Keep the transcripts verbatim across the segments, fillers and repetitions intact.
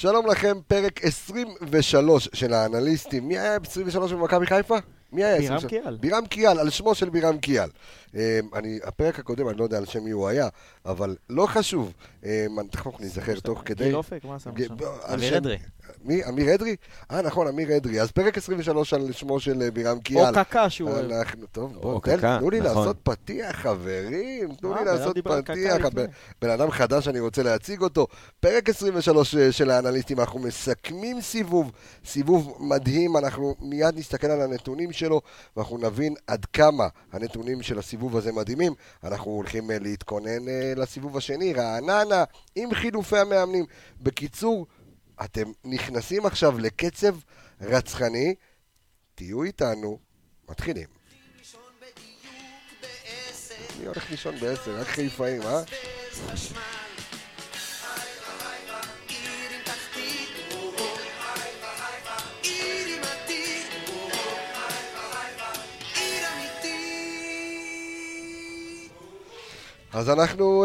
שלום לכם, פרק עשרים ושלוש של האנליסטים. מי היה עשרים ושלוש במכבי חיפה? מי היה עשרים ושלוש? בירם קיאל. בירם קיאל, על שמו של בירם קיאל. אני, הפרק הקודם, אני לא יודע על שם מי הוא היה, אבל לא חשוב. תכף נזכר תוך כדי... גיל אופק, מה עשה משהו? אמיר אדרי. מי? אמיר אדרי? אה, נכון, אמיר אדרי. אז פרק עשרים ושלוש על שמו של בירם קיאל. או קקה שהוא... טוב, בואו, תנו לי לעשות פתיח, חברים. תנו לי לעשות פתיח. בן אדם חדש, אני רוצה להציג אותו. פרק עשרים ושלוש של האנליסטים, אנחנו מסכמים סיבוב. סיבוב מדהים, אנחנו מיד נסתכל על הנתונים שלו, ואנחנו נבין עד כמה הנתונים של הסיבוב הזה מדהימים. אנחנו הולכים להתכונן לסיבוב השני, רעננה, עם חילופי המאמנים. בקיצור, אתם נכנסים עכשיו לקצב רצחני, תהיו איתנו, מתחילים. אני הולך לישון בעשר, רק חיפאים, אה? אז אנחנו,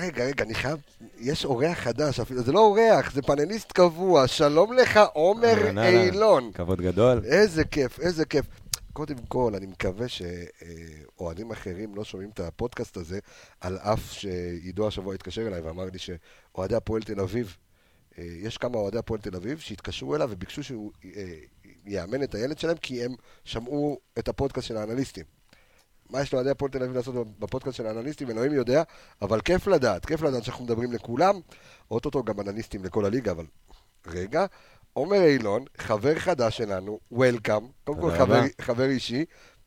רגע, רגע, אני חייב, יש אורח חדש, זה לא אורח, זה פאנליסט קבוע, שלום לך עומר אילון. כבוד גדול. איזה כיף, איזה כיף. קודם כל, אני מקווה שאוהדים אחרים לא שומעים את הפודקאסט הזה, על אף שעידו השבוע התקשר אליי ואמר לי שאוהדי הפועל תל אביב, יש כמה אוהדי הפועל תל אביב שהתקשרו אליו וביקשו שהוא יאמן את הילד שלהם, כי הם שמעו את הפודקאסט של האנליסטים. מה יש לאוהדי הפועל תל אביב לעשות בפודקאסט של האנליסטים, אלוהים יודע, אבל כיף לדעת, כיף לדעת שאנחנו מדברים לכולם, אוטוטו גם אנליסטים לכל הליגה, אבל רגע, עומר אילון, חבר חדש שלנו, וולקאם, קודם כל חבר, חבר אישי,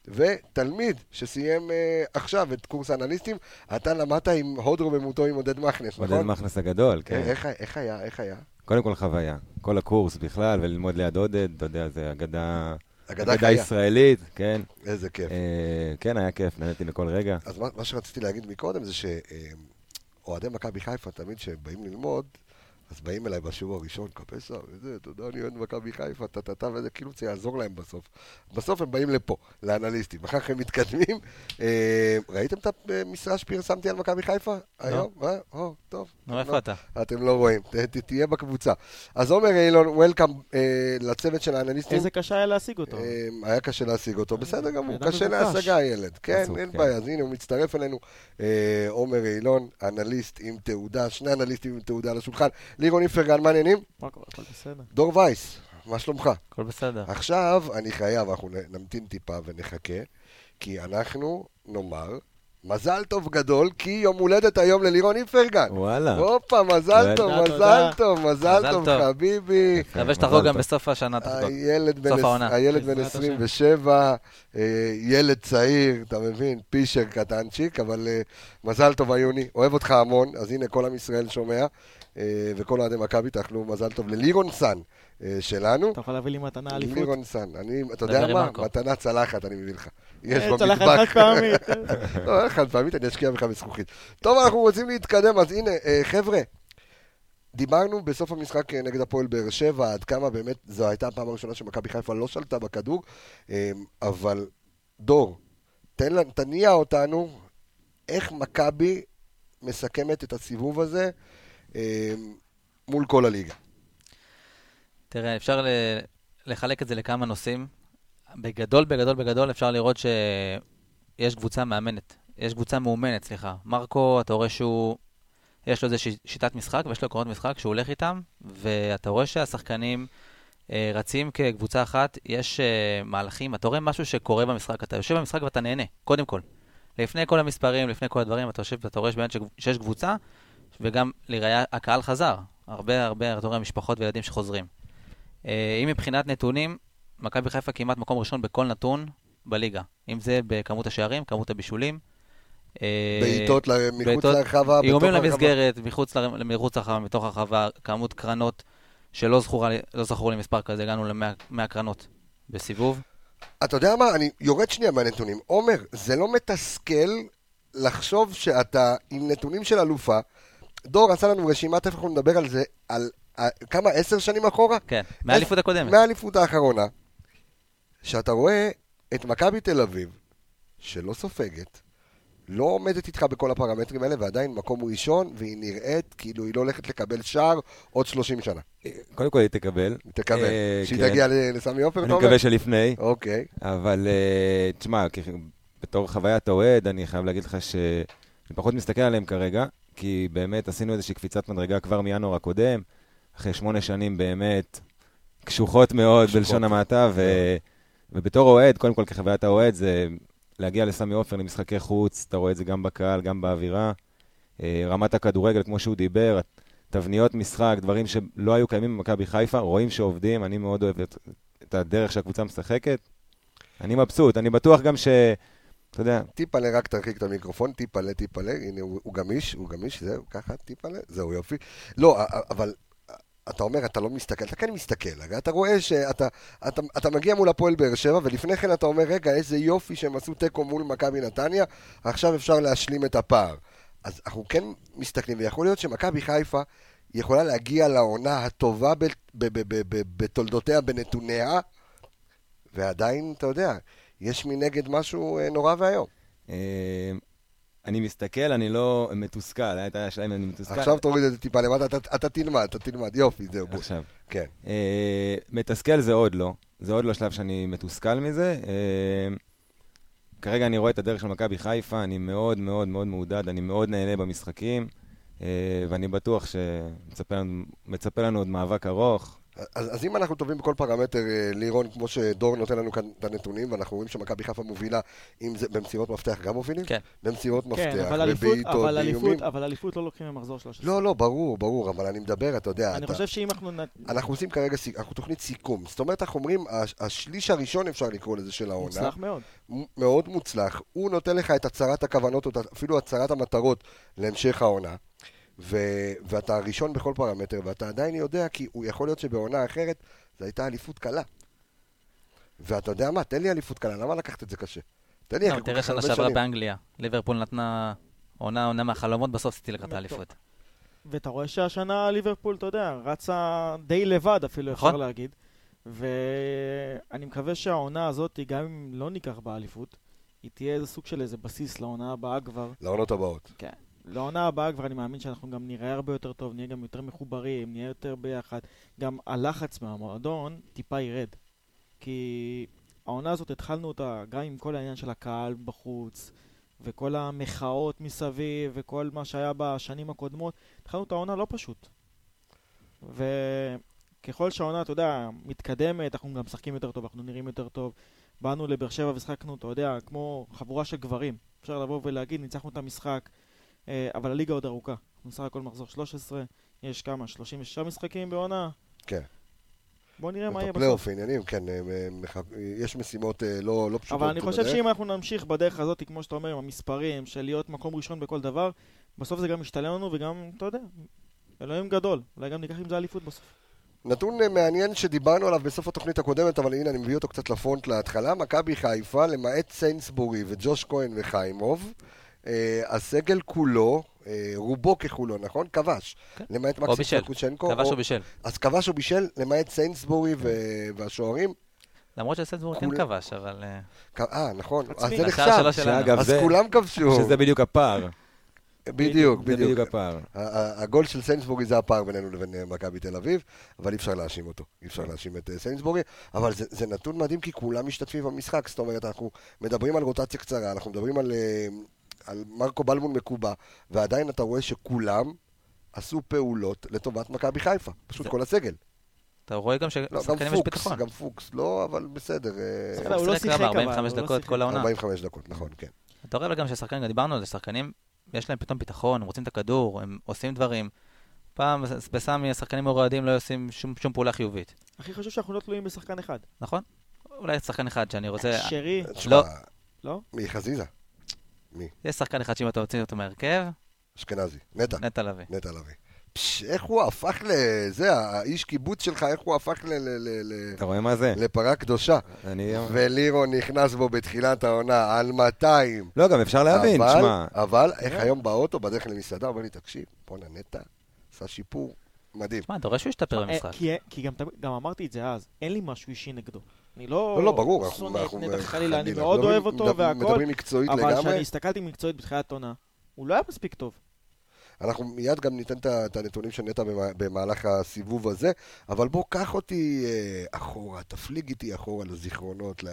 ותלמיד שסיים אה, עכשיו את קורס האנליסטים, אתה למדת עם הוד רוממותו עם עודד מכנס, נכון? עודד מכנס הגדול, כן. איך, איך היה, איך היה? קודם כל חוויה, כל הקורס בכלל, וללמוד ליד עודד, אתה יודע, זה אגדה... אגדה ישראלית, כן. איזה כיף. אה, כן, היה כיף, נהניתי לכל רגע. אז מה, מה שרציתי להגיד מקודם זה שאוהדי מכבי חיפה תמיד שבאים ללמוד, אז באים אליי בשיעור הראשון, קבסה, וזה, תודה, אני אוהד מכבי חיפה, טטטה, וזה כאילו זה יעזור להם בסוף. בסוף הם באים לפה, לאנליסטים, אחר כך הם מתקדמים. אה, ראיתם את המשרה שפרסמתי על מכבי חיפה? לא. היום? אה? או, טוב. נו, איפה אתה? אתם לא רואים, תהיה בקבוצה. אז עומר אילון, וולקאם לצוות של האנליסטים. איזה קשה היה להשיג אותו. היה קשה להשיג אותו, בסדר גמור, קשה להשגה הילד. כן, אין בעיה, אז הנה הוא מצטרף אלינו. עומר אילון, אנליסט עם תעודה, שני אנליסטים עם תעודה על השולחן. לירון איפרגן, מה העניינים? הכל בסדר. דור וייס, מה שלומך? הכל בסדר. עכשיו אני חייב, אנחנו נמתין טיפה ונחכה, כי אנחנו נאמר... מזל טוב גדול, כי יום הולדת היום ללירון איפרגן. וואלה. הופה, מזל טוב, מזל טוב, מזל טוב, חביבי. חייב שתחגוג גם בסוף השנה תחגוג. הילד בן עשרים ושבע, ילד צעיר, אתה מבין, פישר קטנצ'יק, אבל מזל טוב היוני, אוהב אותך המון, אז הנה כל עם ישראל שומע, וכל אוהדי מכבי תאכלו מזל טוב ללירון סן שלנו. אתה יכול להביא לי מתנה אליפות? לירון סן, אתה יודע מה? מתנה צלחת אני מביא לך. יש במדבק. צלחת חד פעמית. לא, חד פעמית, אני אשקיע בך בזכוכית. טוב, אנחנו רוצים להתקדם, אז הנה, חבר'ה, דיברנו בסוף המשחק נגד הפועל באר שבע, עד כמה באמת, זו הייתה הפעם הראשונה שמכבי חיפה לא שלטה בכדור, אבל דור, תניע אותנו, איך מכבי מסכמת את הסיבוב הזה מול כל הליגה. תראה, אפשר לחלק את זה לכמה נושאים. בגדול, בגדול, בגדול אפשר לראות שיש קבוצה מאמנת. יש קבוצה מאומנת, סליחה. מרקו, אתה רואה שהוא, יש לו איזה שיטת משחק ויש לו עקרונות משחק שהוא הולך איתם, ואתה רואה שהשחקנים אה, רצים כקבוצה אחת, יש אה, מהלכים, אתה רואה משהו שקורה במשחק, אתה יושב במשחק ואתה נהנה, קודם כל. לפני כל המספרים, לפני כל הדברים, אתה יושב, אתה רואה שבאמת שיש קבוצה, וגם לראייה, הקהל חזר. הרבה, הרבה, אתה רואה משפחות וילדים שחוזרים. אה, אם מבחינת נתונים, מכבי חיפה כמעט מקום ראשון בכל נתון בליגה. אם זה בכמות השערים, כמות הבישולים. בעיטות מחוץ לרחבה. איומים למסגרת, מחוץ לרחבה, מתוך הרחבה, כמות קרנות שלא זכור לי מספר כזה, הגענו ל-מאה קרנות בסיבוב. אתה יודע מה, אני יורד שנייה מהנתונים. עומר, זה לא מתסכל לחשוב שאתה עם נתונים של אלופה, דור עשה לנו רשימת, איפה אנחנו נדבר על זה, על כמה, עשר שנים אחורה? כן, מהאליפות הקודמת. מהאליפות האחרונה. שאתה רואה את מכבי תל אביב, שלא סופגת, לא עומדת איתך בכל הפרמטרים האלה, ועדיין מקום הוא ראשון, והיא נראית כאילו היא לא הולכת לקבל שער עוד שלושים שנה. קודם כל היא תקבל. תקבל. שהיא תגיע לסמי אופר? אני מקווה שלפני. אוקיי. אבל תשמע, בתור חוויית אוהד, אני חייב להגיד לך שאני פחות מסתכל עליהם כרגע, כי באמת עשינו איזושהי קפיצת מדרגה כבר מינואר הקודם, אחרי שמונה שנים באמת קשוחות מאוד בלשון המעטה, ובתור אוהד, קודם כל כחוויית האוהד זה... להגיע לסמי אופר למשחקי חוץ, אתה רואה את זה גם בקהל, גם באווירה. רמת הכדורגל, כמו שהוא דיבר, תבניות משחק, דברים שלא היו קיימים במכבי חיפה, רואים שעובדים, אני מאוד אוהב את, את הדרך שהקבוצה משחקת. אני מבסוט, אני בטוח גם ש... אתה יודע... טיפלה, רק תרחיק את המיקרופון, טיפלה, טיפלה, הנה הוא, הוא גמיש, הוא גמיש, זהו, ככה, טיפלה, זהו יופי. לא, אבל... אתה אומר, אתה לא מסתכל, אתה כן מסתכל, רגע, אתה רואה שאתה אתה, אתה מגיע מול הפועל באר שבע, ולפני כן אתה אומר, רגע, איזה יופי שהם עשו תיקו מול מכבי נתניה, עכשיו אפשר להשלים את הפער. אז אנחנו כן מסתכלים, ויכול להיות שמכבי חיפה יכולה להגיע לעונה הטובה ב, ב, ב, ב, ב, בתולדותיה, בנתוניה, ועדיין, אתה יודע, יש מנגד משהו נורא והיום. אני מסתכל, אני לא מתוסכל, הייתה השאלה אם אני מתוסכל. עכשיו תוריד את זה טיפה למטה, אתה, אתה תלמד, אתה תלמד, יופי, זהו. בוא. עכשיו. כן. אה, מתסכל זה עוד לא, זה עוד לא שלב שאני מתוסכל מזה. אה, כרגע אני רואה את הדרך של מכבי חיפה, אני מאוד מאוד מאוד מעודד, אני מאוד נהנה במשחקים, אה, ואני בטוח שמצפה לנו עוד מאבק ארוך. אז, אז אם אנחנו טובים בכל פרמטר, לירון, כמו שדור נותן לנו כאן את הנתונים, ואנחנו רואים שמכבי חיפה מובילה, אם זה במסירות מפתח גם מובילים? כן. במסירות מפתח, כן, אבל בביתות, באיומים. אבל אליפות לא לוקחים ממחזור שלוש עשרה. לא, לא, ברור, ברור, אבל אני מדבר, אתה יודע. אני אתה... חושב שאם אנחנו... אנחנו עושים כרגע, אנחנו תוכנית סיכום. זאת אומרת, אנחנו אומרים, השליש הראשון אפשר לקרוא לזה של העונה. מוצלח מאוד. מאוד מוצלח. הוא נותן לך את הצהרת הכוונות, אפילו הצהרת המטרות להמשך העונה. ו- ואתה הראשון בכל פרמטר, ואתה עדיין יודע, כי הוא יכול להיות שבעונה אחרת, זה הייתה אליפות קלה. ואתה יודע מה, תן לי אליפות קלה, למה לקחת את זה קשה? תן לי אליפות קלה. תראה שנה שעברה באנגליה, ליברפול נתנה עונה, עונה מהחלומות, בסוף סתי לקראת האליפות. ואתה רואה שהשנה ליברפול, אתה יודע, רצה די לבד אפילו, אפשר להגיד. ואני מקווה שהעונה הזאת, גם אם לא ניקח באליפות, היא תהיה איזה סוג של איזה בסיס לעונה הבאה כבר. לעונות הבאות. כן. לעונה הבאה כבר אני מאמין שאנחנו גם נראה הרבה יותר טוב, נהיה גם יותר מחוברים, נהיה יותר ביחד. גם הלחץ מהמועדון טיפה ירד. כי העונה הזאת התחלנו אותה גם עם כל העניין של הקהל בחוץ, וכל המחאות מסביב, וכל מה שהיה בשנים הקודמות. התחלנו את העונה לא פשוט. וככל שהעונה, אתה יודע, מתקדמת, אנחנו גם משחקים יותר טוב, אנחנו נראים יותר טוב. באנו לבאר שבע ושחקנו, אתה יודע, כמו חבורה של גברים. אפשר לבוא ולהגיד, ניצחנו את המשחק. אבל הליגה עוד ארוכה. אנחנו נשחק כל מחזור שלוש עשרה, יש כמה? שלושים ושש משחקים בעונה? כן. בואו נראה מה יהיה בסוף. בפלייאוף עניינים, כן, יש משימות לא פשוטות. אבל אני חושב שאם אנחנו נמשיך בדרך הזאת, כמו שאתה אומר, עם המספרים, של להיות מקום ראשון בכל דבר, בסוף זה גם משתלם לנו וגם, אתה יודע, אלוהים גדול. אולי גם ניקח עם זה אליפות בסוף. נתון מעניין שדיברנו עליו בסוף התוכנית הקודמת, אבל הנה אני מביא אותו קצת לפונט להתחלה. מכבי חיפה, למעט סיינסבורי וג'וש כהן וחיימוב. הסגל כולו, רובו ככולו, נכון? כבש. למעט מקסים קוצ'נקו. כבש או בישל. אז כבש או בישל, למעט סיינסבורי והשוערים. למרות שסיינסבורי כן כבש, אבל... אה, נכון. אז זה נחשב. אז כולם כבשו. שזה בדיוק הפער. בדיוק, בדיוק. הגול של סיינסבורי זה הפער בינינו לבין מכבי תל אביב, אבל אי אפשר להאשים אותו, אי אפשר להאשים את סיינסבורי, אבל זה נתון מדהים כי כולם משתתפים במשחק, זאת אומרת, אנחנו מדברים על רוטציה קצרה, אנחנו מדברים על על מרקו בלמון מקובה, ועדיין אתה רואה שכולם עשו פעולות לטובת מכבי חיפה, פשוט כל הסגל. אתה רואה גם ששחקנים יש ביטחון. גם פוקס, לא, אבל בסדר. הוא לא שיחק ארבעים וחמש דקות כל העונה. ארבעים וחמש דקות, נכון, כן. אתה רואה גם ששחקנים, דיברנו על זה, שחקנים, יש להם פתאום ביטחון, הם רוצים את הכדור, הם עושים דברים. פעם בסמי השחקנים מורדים לא עושים שום פעולה חיובית. הכי חשוב שאנחנו לא תלויים בשחקן אחד. נכון? אולי שחקן אחד שאני רוצה... שרי. לא? מחזיזה. מי? יש שחקן אחד שאם אתה הוציא אותו מהרכב. אשכנזי, נטע. נטע לוי. נטע לוי. פש, איך הוא הפך לזה, האיש קיבוץ שלך, איך הוא הפך ל... אתה רואה מה זה? לפרה קדושה. ולירון נכנס בו בתחילת העונה על מאתיים. לא, גם אפשר להבין, תשמע. אבל איך היום באוטו, בדרך למסעדה, אומר לי, תקשיב, בונה נטע, עשה שיפור מדהים. תשמע, אתה רואה שהוא ישתפר במשחק. כי גם אמרתי את זה אז, אין לי משהו אישי נגדו. אני לא... לא, לא, ברור. אני מאוד אוהב אותו והכל, אבל כשאני הסתכלתי מקצועית בתחילת עונה, הוא לא היה מספיק טוב. אנחנו מיד גם ניתן את הנתונים שנטע במהלך הסיבוב הזה, אבל בוא, קח אותי אחורה, תפליג איתי אחורה לזיכרונות,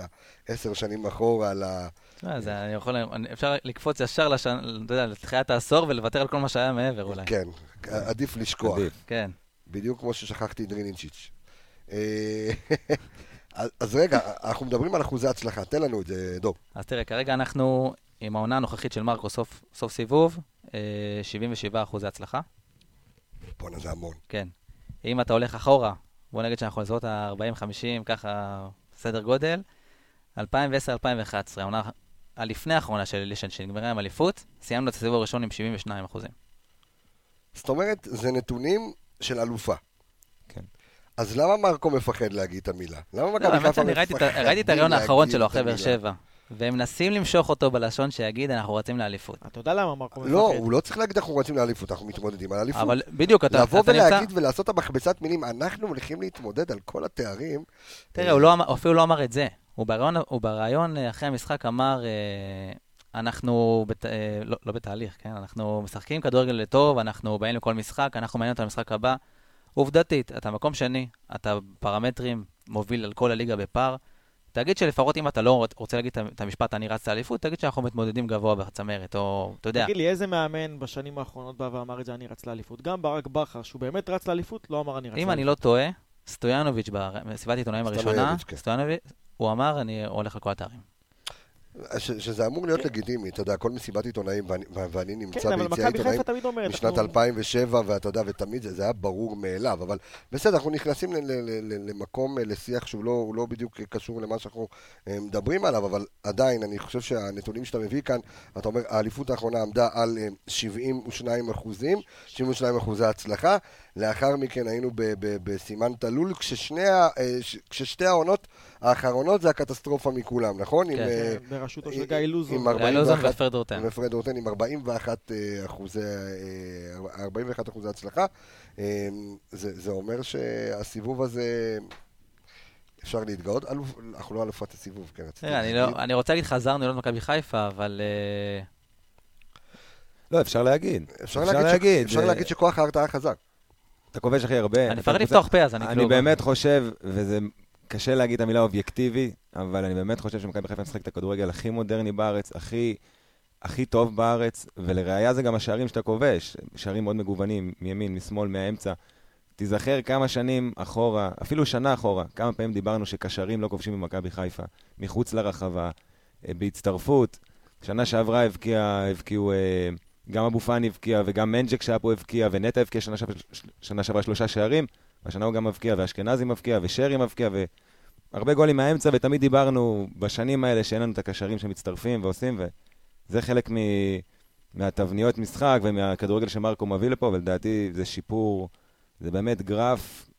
לעשר שנים אחורה, ל... אני יכול, אפשר לקפוץ ישר לתחילת העשור ולוותר על כל מה שהיה מעבר אולי. כן, עדיף לשכוח. כן. בדיוק כמו ששכחתי את דרינצ'יץ'. אז רגע, אנחנו מדברים על אחוזי הצלחה, תן לנו את זה, דוב. אז תראה, כרגע אנחנו עם העונה הנוכחית של מרקו, סוף, סוף סיבוב, שבעים ושבעה אחוזי הצלחה. בונה, זה המון. כן. אם אתה הולך אחורה, בוא נגיד שאנחנו נזרות ה-ארבעים חמישים, ככה סדר גודל, אלפיים ועשר אלפיים ואחת עשרה, העונה הלפני האחרונה של לישן, שנגמרה עם אליפות, סיימנו את הסיבוב הראשון עם שבעים ושניים אחוזים. זאת אומרת, זה נתונים של אלופה. כן. אז למה מרקו מפחד להגיד את המילה? למה מכבי חיפה מפחד להגיד את המילה? ראיתי את הרעיון האחרון שלו, אחרי באר שבע. והם מנסים למשוך אותו בלשון שיגיד, אנחנו רצים לאליפות. אתה יודע למה מרקו מפחד? לא, הוא לא צריך להגיד, אנחנו רצים לאליפות, אנחנו מתמודדים על אליפות. אבל בדיוק, אתה... לבוא ולהגיד ולעשות המכבסת מילים, אנחנו הולכים להתמודד על כל התארים. תראה, הוא אפילו לא אמר את זה. הוא ברעיון אחרי המשחק אמר... אנחנו, לא בתהליך, כן? אנחנו משחקים כדורגל טוב, אנחנו באים לכל משחק, אנחנו מעניין אותו למשחק הבא. עובדתית, אתה מקום שני, אתה פרמטרים, מוביל על כל הליגה בפער. תגיד שלפחות אם אתה לא רוצה להגיד את המשפט, אני רץ לאליפות, תגיד שאנחנו מתמודדים גבוה בצמרת, או אתה יודע. תגיד לי, איזה מאמן בשנים האחרונות בא ואמר את זה, אני רץ לאליפות? גם ברק בכר, שהוא באמת רץ לאליפות, לא אמר אני רץ לאליפות. אם אני לא טועה, סטויאנוביץ' בסביבת עיתונאים הראשונה, סטויאנוביץ', הוא אמר, אני הולך לכל התארים. שזה אמור להיות לגיטימי, אתה יודע, כל מסיבת עיתונאים, ואני נמצא ביציאה עיתונאים משנת אלפיים ושבע, ואתה יודע, ותמיד זה היה ברור מאליו, אבל בסדר, אנחנו נכנסים למקום, לשיח שהוא לא בדיוק קשור למה שאנחנו מדברים עליו, אבל עדיין, אני חושב שהנתונים שאתה מביא כאן, אתה אומר, האליפות האחרונה עמדה על שבעים ושניים אחוזים, שבעים ושניים אחוזי הצלחה, לאחר מכן היינו בסימן תלול, כששתי העונות האחרונות זה הקטסטרופה מכולם, נכון? כן, בראשותו של גיא לוזון. גיא לוזון ופרד אורטן. ופרד אורטן עם ארבעים ואחד אחוזי הצלחה. זה אומר שהסיבוב הזה... אפשר להתגאות, אנחנו לא אלופת הסיבוב, כן. אני רוצה להגיד, חזרנו לראות מכבי חיפה, אבל... לא, אפשר להגיד. אפשר להגיד. אפשר להגיד שכוח ההרתעה חזק. אתה כובש הכי הרבה. אני אפשר לפתוח פה, אז אני... אני באמת חושב, וזה... קשה להגיד את המילה אובייקטיבי, אבל אני באמת חושב שמכבי חיפה משחק את הכדורגל הכי מודרני בארץ, הכי, הכי טוב בארץ, ולראיה זה גם השערים שאתה כובש, שערים מאוד מגוונים, מימין, משמאל, מהאמצע. תיזכר כמה שנים אחורה, אפילו שנה אחורה, כמה פעמים דיברנו שקשרים לא כובשים במכבי חיפה, מחוץ לרחבה, בהצטרפות. שנה שעברה הבקיע, הבקיעו, גם אבו פאני הבקיע, וגם מנג'ק שהיה פה הבקיע, ונטע הבקיע שנה שעברה, שנה שעברה שלושה שערים. השנה הוא גם מבקיע, ואשכנזי מבקיע, ושרי מבקיע, והרבה גולים מהאמצע, ותמיד דיברנו בשנים האלה שאין לנו את הקשרים שמצטרפים ועושים, וזה חלק מ... מהתבניות משחק ומהכדורגל שמרקו מביא לפה, ולדעתי זה שיפור, זה באמת גרף,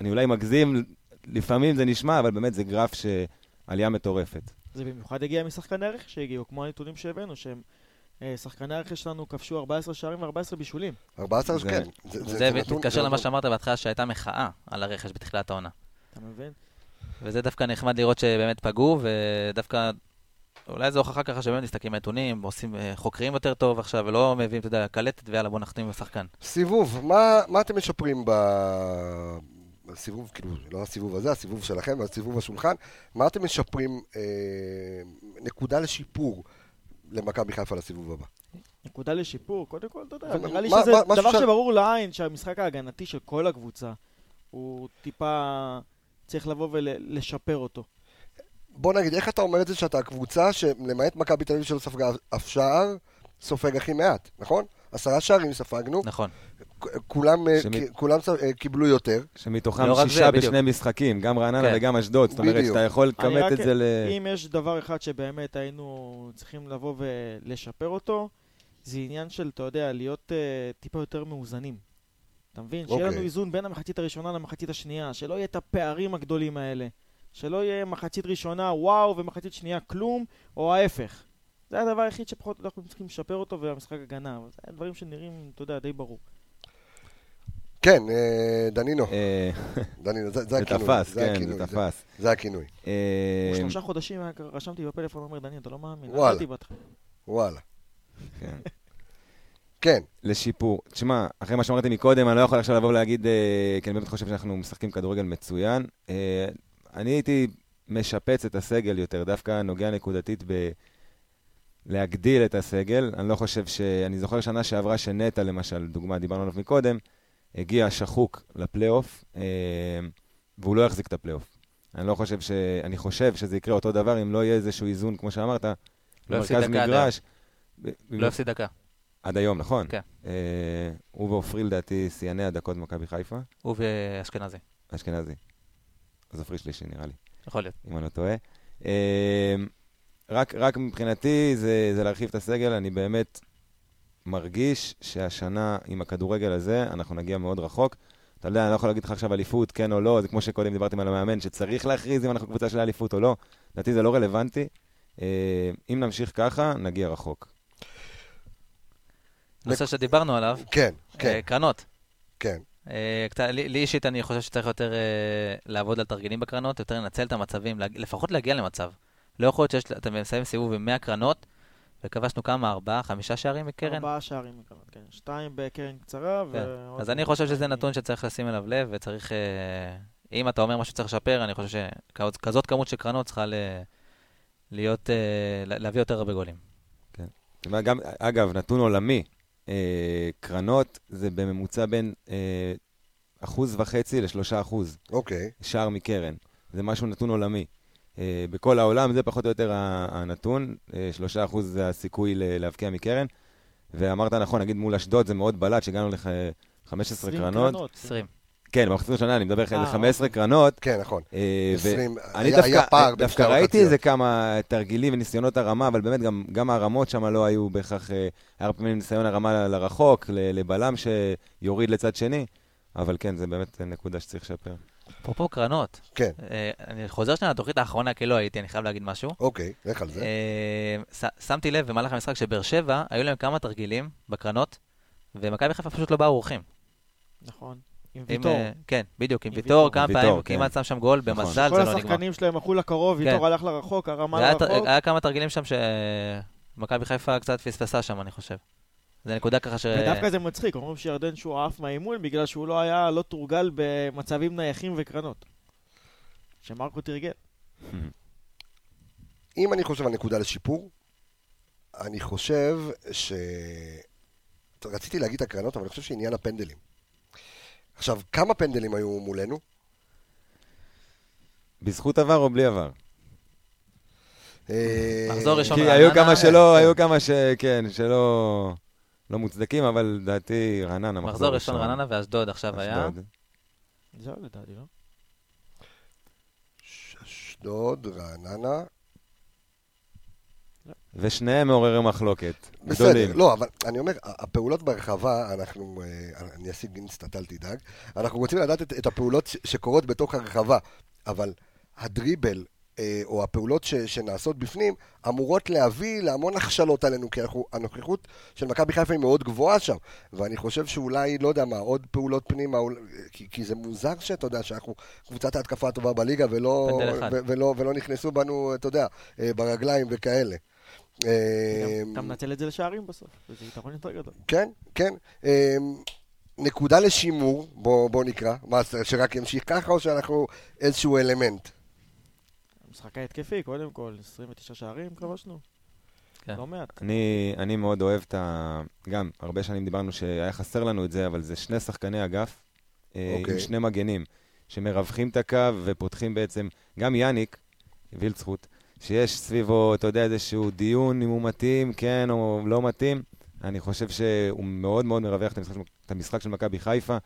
אני אולי מגזים, לפעמים זה נשמע, אבל באמת זה גרף שעלייה מטורפת. זה במיוחד הגיע משחקני הרכש שהגיעו, כמו הנתונים שהבאנו, שהם... שחקני הרכש שלנו כבשו ארבעה עשר שערים וארבע עשרה בישולים. ארבע עשרה, כן. זה מתקשר למה שאמרת בהתחלה שהייתה מחאה על הרכש בתחילת העונה. אתה מבין? וזה דווקא נחמד לראות שבאמת פגעו, ודווקא, אולי זה הוכחה ככה שבאמת מסתכלים נתונים, עושים חוקרים יותר טוב עכשיו, ולא מביאים, אתה יודע, קלטת, ויאללה, בוא נחתים בשחקן. סיבוב, מה אתם משפרים ב... הסיבוב, כאילו, לא הסיבוב הזה, הסיבוב שלכם, הסיבוב השולחן, מה אתם משפרים, נקודה לשיפור למכבי חיפה לסיבוב הבא. נקודה לשיפור, קודם כל, אתה יודע, נראה לי שזה דבר שברור לעין, שהמשחק ההגנתי של כל הקבוצה, הוא טיפה צריך לבוא ולשפר אותו. בוא נגיד, איך אתה אומר את זה שאתה הקבוצה, שלמעט מכבי תל אביב שלא ספגה אף שער, סופג הכי מעט, נכון? עשרה שערים ספגנו. נכון. כולם קיבלו יותר. שמתוכם שישה בשני משחקים, גם רעננה וגם אשדוד. זאת אומרת, אתה יכול לקמת את זה ל... אם יש דבר אחד שבאמת היינו צריכים לבוא ולשפר אותו, זה עניין של, אתה יודע, להיות טיפה יותר מאוזנים. אתה מבין? שיהיה לנו איזון בין המחצית הראשונה למחצית השנייה, שלא יהיה את הפערים הגדולים האלה. שלא יהיה מחצית ראשונה, וואו, ומחצית שנייה כלום, או ההפך. זה הדבר היחיד שפחות אנחנו צריכים לשפר אותו, והמשחק הגנה. זה דברים שנראים, אתה יודע, די ברור. כן, דנינו. דנינו, זה הכינוי. זה תפס, כן, זה תפס. זה הכינוי. שלושה חודשים רשמתי בפלאפון, אומר, דנינו, אתה לא מאמין. וואלה. וואלה. כן. כן. לשיפור. תשמע, אחרי מה שאמרתי מקודם, אני לא יכול עכשיו לבוא ולהגיד, כי אני באמת חושב שאנחנו משחקים כדורגל מצוין. אני הייתי משפץ את הסגל יותר, דווקא נוגע נקודתית ב... להגדיל את הסגל. אני לא חושב ש... אני זוכר שנה שעברה שנטה, למשל, דוגמה, דיברנו עליו מקודם, הגיע שחוק לפלייאוף, והוא לא יחזיק את הפלייאוף. אני לא חושב ש... אני חושב שזה יקרה אותו דבר, אם לא יהיה איזשהו איזון, כמו שאמרת, במרכז מגרש. לא יפסיד דקה. עד היום, נכון? כן. הוא ואופריל, דעתי, סייני הדקות במכבי חיפה. הוא ואשכנזי. אשכנזי. אז אופריל שלישי, נראה לי. יכול להיות. אם אני לא טועה. רק, רק מבחינתי זה, זה להרחיב את הסגל. אני באמת מרגיש שהשנה עם הכדורגל הזה אנחנו נגיע מאוד רחוק. אתה יודע, אני לא יכול להגיד לך עכשיו אליפות, כן או לא. זה כמו שקודם דיברתם על המאמן, שצריך להכריז אם אנחנו קבוצה של אליפות או לא. לדעתי זה לא רלוונטי. אם נמשיך ככה, נגיע רחוק. נושא שדיברנו עליו. כן, כן. קרנות. כן. לי אישית אני חושב שצריך יותר לעבוד על תרגילים בקרנות, יותר לנצל את המצבים, לפחות להגיע למצב. לא יכול להיות שאתם מסיים סיבוב עם מאה קרנות, וכבשנו כמה, ארבעה, חמישה שערים מקרן? ארבעה שערים מקרנות, כן. שתיים בקרן קצרה. אז אני חושב שזה נתון שצריך לשים אליו לב, וצריך, אם אתה אומר משהו צריך לשפר, אני חושב שכזאת כמות של קרנות צריכה להיות, להביא יותר הרבה גולים. כן. אגב, נתון עולמי, קרנות זה בממוצע בין אחוז וחצי לשלושה אחוז. אוקיי. שער מקרן. זה משהו נתון עולמי. בכל העולם זה פחות או יותר הנתון, שלושה אחוז זה הסיכוי להבקיע מקרן, ואמרת נכון, נגיד מול אשדוד זה מאוד בלט, שהגענו ל-חמש עשרה קרנות. עשרים. כן, במחצית השנה אני מדבר על חמש עשרה קרנות. כן, נכון. אני דווקא ראיתי איזה כמה תרגילים וניסיונות הרמה, אבל באמת גם הרמות שם לא היו בהכרח, הרבה פעמים ניסיון הרמה לרחוק, לבלם שיוריד לצד שני, אבל כן, זה באמת נקודה שצריך לשפר. פרופו קרנות. כן. אני חוזר שנייה לתוכנית האחרונה, כי לא הייתי, אני חייב להגיד משהו. אוקיי, איך על זה? שמתי לב במהלך המשחק שבאר שבע, היו להם כמה תרגילים בקרנות, ומכבי חיפה פשוט לא באו אורחים. נכון. עם ויתור. כן, בדיוק, עם ויתור, כמה פעמים, כמעט שם שם גול, במזל זה לא נגמר. כל השחקנים שלהם הלכו לקרוב, ויתור הלך לרחוק, הרמה לרחוק. היה כמה תרגילים שם שמכבי חיפה קצת פספסה שם, אני חושב. זה נקודה ככה ש... ודווקא זה מצחיק, אומרים שירדן שהוא עף מהאימון, בגלל שהוא לא היה, לא תורגל במצבים נייחים וקרנות. שמרקו תרגל. אם אני חושב על נקודה לשיפור, אני חושב ש... רציתי להגיד את הקרנות, אבל אני חושב שעניין הפנדלים. עכשיו, כמה פנדלים היו מולנו? בזכות עבר או בלי עבר? מחזור ראשון רעננה. היו כמה שלא, היו כמה שכן, שלא... לא מוצדקים, אבל דעתי רעננה. מחזור ראשון רעננה ואשדוד עכשיו היה. זהו לדעתי, לא? אשדוד, רעננה. ושניהם מעוררים מחלוקת. בסדר, לא, אבל אני אומר, הפעולות ברחבה, אנחנו, אני אשיג אינסטה, אל תדאג, אנחנו רוצים לדעת את הפעולות שקורות בתוך הרחבה, אבל הדריבל, או הפעולות ש, שנעשות בפנים, אמורות להביא להמון הכשלות עלינו, כי אנחנו, הנוכחות של מכבי חיפה היא מאוד גבוהה שם, ואני חושב שאולי, לא יודע מה, עוד פעולות פנימה, כי, כי זה מוזר שאתה יודע, שאנחנו קבוצת ההתקפה הטובה בליגה, ולא, ו, ולא, ולא נכנסו בנו, אתה יודע, ברגליים וכאלה. אתה מנצל את זה לשערים בסוף, וזה יתרון יותר גדול. כן, כן. נקודה לשימור, בוא, בוא נקרא, מה, שרק ימשיך ככה, או שאנחנו איזשהו אלמנט? משחקה התקפי, קודם כל, עשרים ותשעה שערים, כבשנו. לא מעט. אני מאוד אוהב את ה... גם, הרבה שנים דיברנו שהיה חסר לנו את זה, אבל זה שני שחקני אגף, עם שני מגנים, שמרווחים את הקו ופותחים בעצם, גם יניק, וילצחות, שיש סביבו, אתה יודע, איזשהו דיון, אם הוא מתאים, כן או לא מתאים, אני חושב שהוא מאוד מאוד מרווח את המשחק של מכבי חיפה,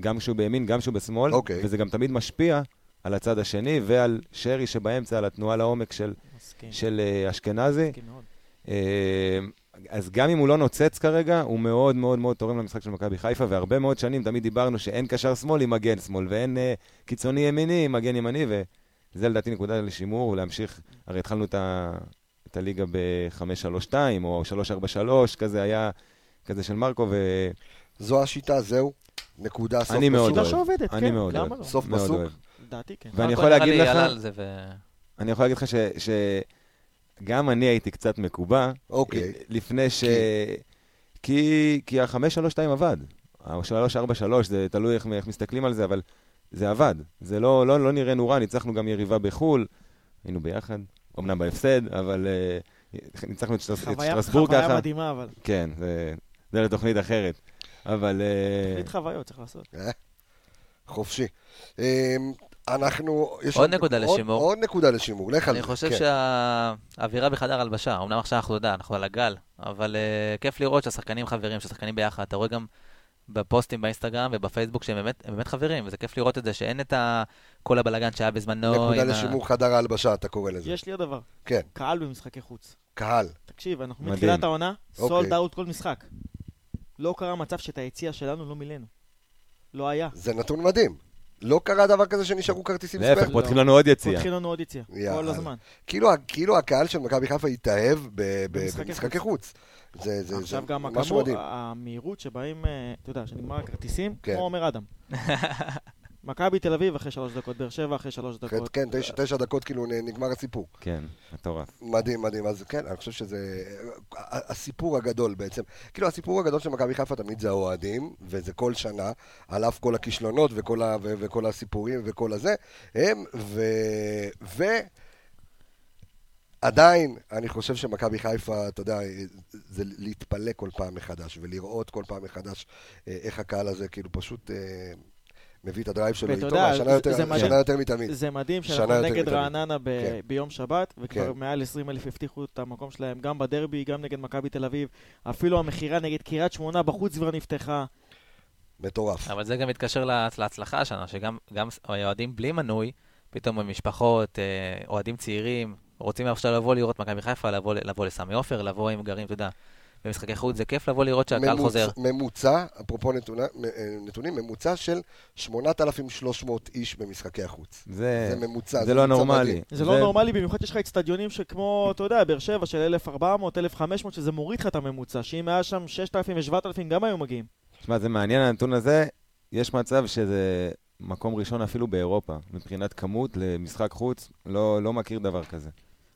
גם כשהוא בימין, גם כשהוא בשמאל, וזה גם תמיד משפיע, על הצד השני, ועל שרי שבאמצע, על התנועה לעומק של, של uh, אשכנזי. Uh, אז גם אם הוא לא נוצץ כרגע, הוא מאוד מאוד מאוד תורם למשחק של מכבי חיפה, והרבה מאוד שנים תמיד דיברנו שאין קשר שמאל עם מגן שמאל, ואין uh, קיצוני ימיני עם מגן ימני, וזה לדעתי נקודה לשימור, ולהמשיך, הרי התחלנו את, ה, את הליגה ב-חמש שלוש שתיים, או שלוש ארבע שלוש, כזה היה, כזה של מרקו, ו... זו השיטה, זהו, נקודה, סוף פסוק. אני מאוד אוהב, אני מאוד אוהב. סוף פסוק. דעתי, כן. ואני יכול להגיד לך, אני יכול להגיד לך שגם אני הייתי קצת מקובה, לפני ש... כי ה-חמש שלוש שתיים עבד. ה-שלוש ארבע שלוש, זה תלוי איך מסתכלים על זה, אבל זה עבד. זה לא נראה נורא, ניצחנו גם יריבה בחול, היינו ביחד, אמנם בהפסד, אבל ניצחנו את שטרסבורג ככה. חוויה מדהימה, אבל... כן, זה לתוכנית אחרת. אבל... תוכנית חוויות, צריך לעשות. חופשי. אנחנו... עוד נקודה לשימור. עוד נקודה לשימור, לך על זה. אני חושב שהאווירה בחדר הלבשה, אמנם עכשיו אנחנו יודע, אנחנו על הגל, אבל כיף לראות שהשחקנים חברים, שהשחקנים ביחד, אתה רואה גם... בפוסטים באינסטגרם ובפייסבוק שהם באמת, באמת חברים, וזה כיף לראות את זה שאין את כל הבלגן שהיה בזמנו. נקודה לשימור ה... חדר ההלבשה, אתה קורא לזה. יש לי עוד דבר. כן. קהל במשחקי חוץ. קהל. תקשיב, אנחנו מתחילת העונה, סולד אאוט כל משחק. לא קרה מצב שאת היציאה שלנו לא מילאנו. לא היה. זה נתון מדהים. לא קרה דבר כזה שנשארו כרטיסים ספייר. להפך, פותחים לנו עוד יציאה. פותחים לנו עוד יציאה, כל הזמן. כאילו הקהל של מכבי חיפה התאהב במשחקי חוץ. עכשיו גם המהירות שבאים, אתה יודע, שנגמר הכרטיסים, כמו עומר אדם. מכבי תל אביב אחרי שלוש דקות, באר שבע אחרי שלוש דקות. כן, תשע דקות כאילו נגמר הסיפור. כן, מטורף. מדהים, מדהים. אז כן, אני חושב שזה הסיפור הגדול בעצם. כאילו הסיפור הגדול של מכבי חיפה תמיד זה האוהדים, וזה כל שנה, על אף כל הכישלונות וכל הסיפורים וכל הזה. הם, ו... עדיין, אני חושב שמכבי חיפה, אתה יודע, זה להתפלא כל פעם מחדש, ולראות כל פעם מחדש איך הקהל הזה כאילו פשוט... מביא את הדרייב שלו איתו, השנה יותר מתמיד. זה מדהים שאנחנו נגד רעננה ביום שבת, וכבר מעל עשרים אלף הבטיחו את המקום שלהם, גם בדרבי, גם נגד מכבי תל אביב, אפילו המחירה נגד קירת שמונה בחוץ כבר נפתחה. מטורף. אבל זה גם מתקשר להצלחה השנה, שגם אוהדים בלי מנוי, פתאום במשפחות, אוהדים צעירים, רוצים עכשיו לבוא לראות מכבי חיפה, לבוא לסמי עופר, לבוא עם גרים, אתה יודע. במשחקי חוץ זה כיף לבוא לראות שהקהל חוזר. ממוצע, אפרופו נתונים, ממוצע של שמונת אלפים ושלוש מאות איש במשחקי החוץ. זה ממוצע. זה לא נורמלי. זה לא נורמלי, במיוחד יש לך אצטדיונים שכמו, אתה יודע, באר שבע של אלף וארבע מאות, אלף וחמש מאות, שזה מוריד לך את הממוצע, שאם היה שם שישת אלפים ושבעת אלפים גם היום מגיעים. תשמע, זה מעניין הנתון הזה, יש מצב שזה מקום ראשון אפילו באירופה, מבחינת כמות למשחק חוץ, לא מכיר דבר כזה.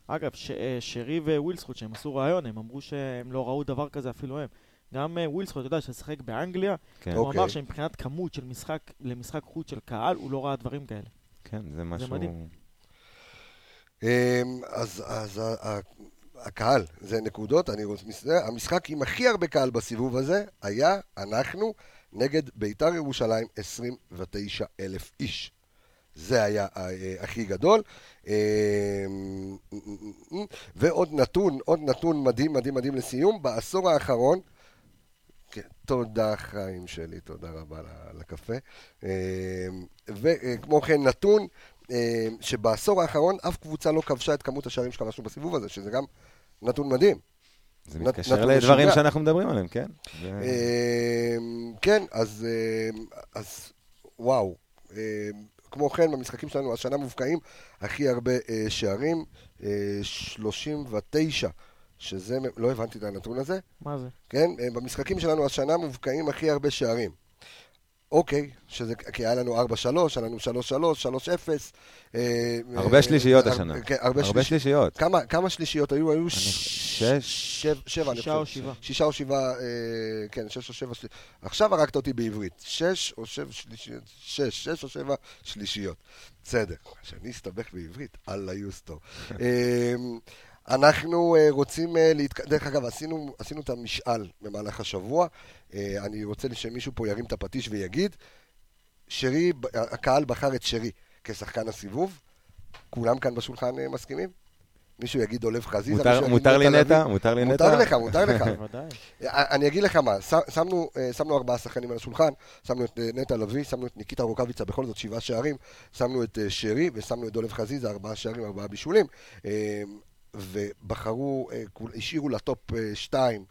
אגב, שרי ווילסחוט שהם עשו רעיון, הם אמרו שהם לא ראו דבר כזה אפילו הם. גם ווילסחוט, אתה יודע, ששחק באנגליה, הוא אמר שמבחינת כמות של משחק, למשחק חוץ של קהל, הוא לא ראה דברים כאלה. כן, זה משהו... זה מדהים. אז הקהל, זה נקודות, אני רוצה... המשחק עם הכי הרבה קהל בסיבוב הזה, היה אנחנו נגד ביתר ירושלים עשרים ותשעה אלף איש. זה היה הכי גדול. ועוד נתון, עוד נתון מדהים, מדהים, מדהים לסיום. בעשור האחרון, תודה חיים שלי, תודה רבה לקפה. וכמו כן נתון, שבעשור האחרון אף קבוצה לא כבשה את כמות השערים שכבשנו בסיבוב הזה, שזה גם נתון מדהים. זה מתקשר לדברים שאנחנו מדברים עליהם, כן? כן, אז וואו. כמו כן, במשחקים שלנו השנה מובקעים הכי הרבה אה, שערים, אה, שלושים ותשע, שזה, לא הבנתי את הנתון הזה. מה זה? כן, אה, במשחקים שלנו השנה מובקעים הכי הרבה שערים. אוקיי, שזה, כי היה לנו ארבע שלוש, היה לנו שלוש שלוש, שלוש אפס. אה, הרבה אה, שלישיות אה, השנה. אה, כן, הרבה, הרבה שליש... שלישיות. כמה, כמה שלישיות היו? היו ש... שש... שבע, שבע, שישה או שבע. שישה או שבע, אה, כן, שש או שבע שלישיות. עכשיו הרגת אותי בעברית. שש או שבע שלישיות. שש, שש או שבע שלישיות. בסדר, שאני אסתבך בעברית, אללה יוסטור. אה, אנחנו רוצים להתקדם, דרך אגב, עשינו, עשינו את המשאל במהלך השבוע, אני רוצה שמישהו פה ירים את הפטיש ויגיד, שרי, הקהל בחר את שרי כשחקן הסיבוב, כולם כאן בשולחן מסכימים? מישהו יגיד דולב חזיזה? מותר, מותר לי נטע? מותר לי נטע? מותר לך, מותר לך. אני אגיד לך מה, שמנו, שמנו ארבעה שחקנים על השולחן, שמנו את נטע לביא, שמנו את ניקיטה רוקביצה, בכל זאת שבעה שערים, שמנו את שרי ושמנו את דולב חזיזה, ארבעה שערים, ארבעה בישולים. ובחרו, השאירו לטופ שתיים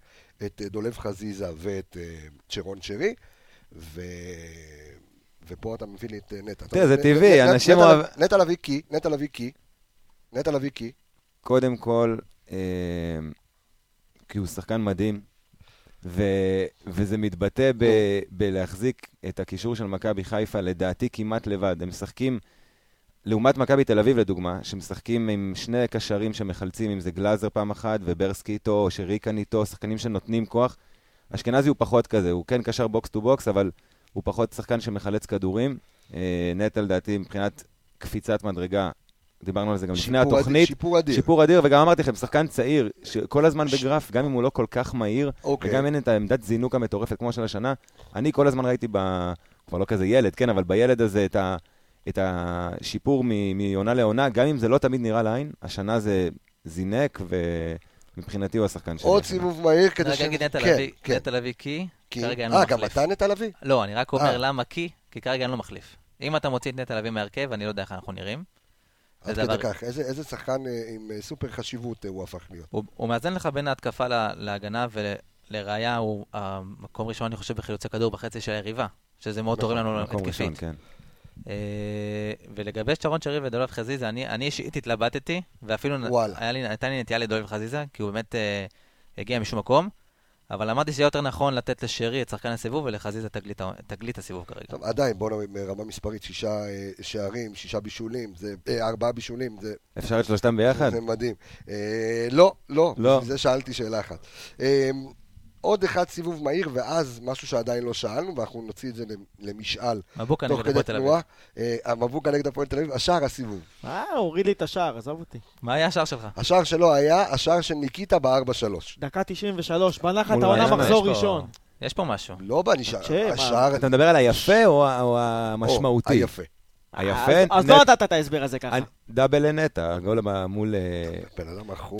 את דולב חזיזה ואת צ'רון שרי, ו... ופה אתה מביא לי את נטע. תראה, זה טבעי, אנשים אוהב... נטע לביא כי, נטע לביא כי, נטע לביא כי. קודם כל, כי הוא שחקן מדהים, וזה מתבטא בלהחזיק את הקישור של מכבי חיפה, לדעתי כמעט לבד. הם משחקים, לעומת מכבי תל אביב לדוגמה, שמשחקים עם שני קשרים שמחלצים, אם זה גלאזר פעם אחת, וברסקי איתו, או שריקן איתו, שחקנים שנותנים כוח. אשכנזי הוא פחות כזה, הוא כן קשר בוקס טו בוקס, אבל הוא פחות שחקן שמחלץ כדורים. נטל לדעתי מבחינת קפיצת מדרגה, דיברנו על זה גם לפני התוכנית, שיפור אדיר. שיפור אדיר, וגם אמרתי לכם, שחקן צעיר, שכל הזמן בגרף, גם אם הוא לא כל כך מהיר, וגם אין את העמדת זינוק המטורפת כמו של השנה, אני כל הזמן ראיתי, כבר לא כזה ילד, כן, אבל בילד הזה את השיפור מעונה לעונה, גם אם זה לא תמיד נראה לעין, השנה זה זינק, ומבחינתי הוא השחקן שלי. עוד סיבוב מהיר כדי ש... רגע, נטע לביא, נטע לביא כי? אה, גם אתה נטע לביא? לא, אני רק אומר למה כי, כי כרגע אני לא מחליף. אם אתה מוציא את נטע לביא מהרכב, אני לא יודע איך אנחנו נראים. עד כדי כך, איזה שחקן עם סופר חשיבות הוא הפך להיות. הוא מאזן לך בין ההתקפה להגנה, ולראיה הוא המקום ראשון, אני חושב, בחילוצי כדור בחצי של היריבה, שזה מאוד תורם לנו התקפית. ולגבי שרון שרי ודולב חזיזה, אני אישית התלבטתי, ואפילו הייתה לי נטייה לדולב חזיזה, כי הוא באמת הגיע משום מקום, אבל אמרתי שיהיה יותר נכון לתת לשרי את שחקן הסיבוב ולחזיזה תגלית הסיבוב כרגע. טוב, עדיין, בואו נראה מספרית, שישה שערים, שישה בישולים, ארבעה בישולים. אפשר את שלושתם ביחד? זה מדהים. לא, לא, זה שאלתי שאלה אחת. עוד אחד סיבוב מהיר, ואז משהו שעדיין לא שאלנו, ואנחנו נוציא את זה למשאל. מבוקה נגד הפועל תל אביב. מבוקה נגד הפועל תל אביב, השער הסיבוב. אה, הוריד לי את השער, עזוב אותי. מה היה השער שלך? השער שלו היה השער של ניקיטה ב-ארבע שלוש. דקה תשעים ושלוש, בנחת העונה מחזור ראשון. יש פה משהו. לא בנשאר, השער... אתה מדבר על היפה או המשמעותי? היפה. היפה. אז לא נתת את ההסבר הזה ככה. דאבל נטע, גול מול... בן אדם אחור.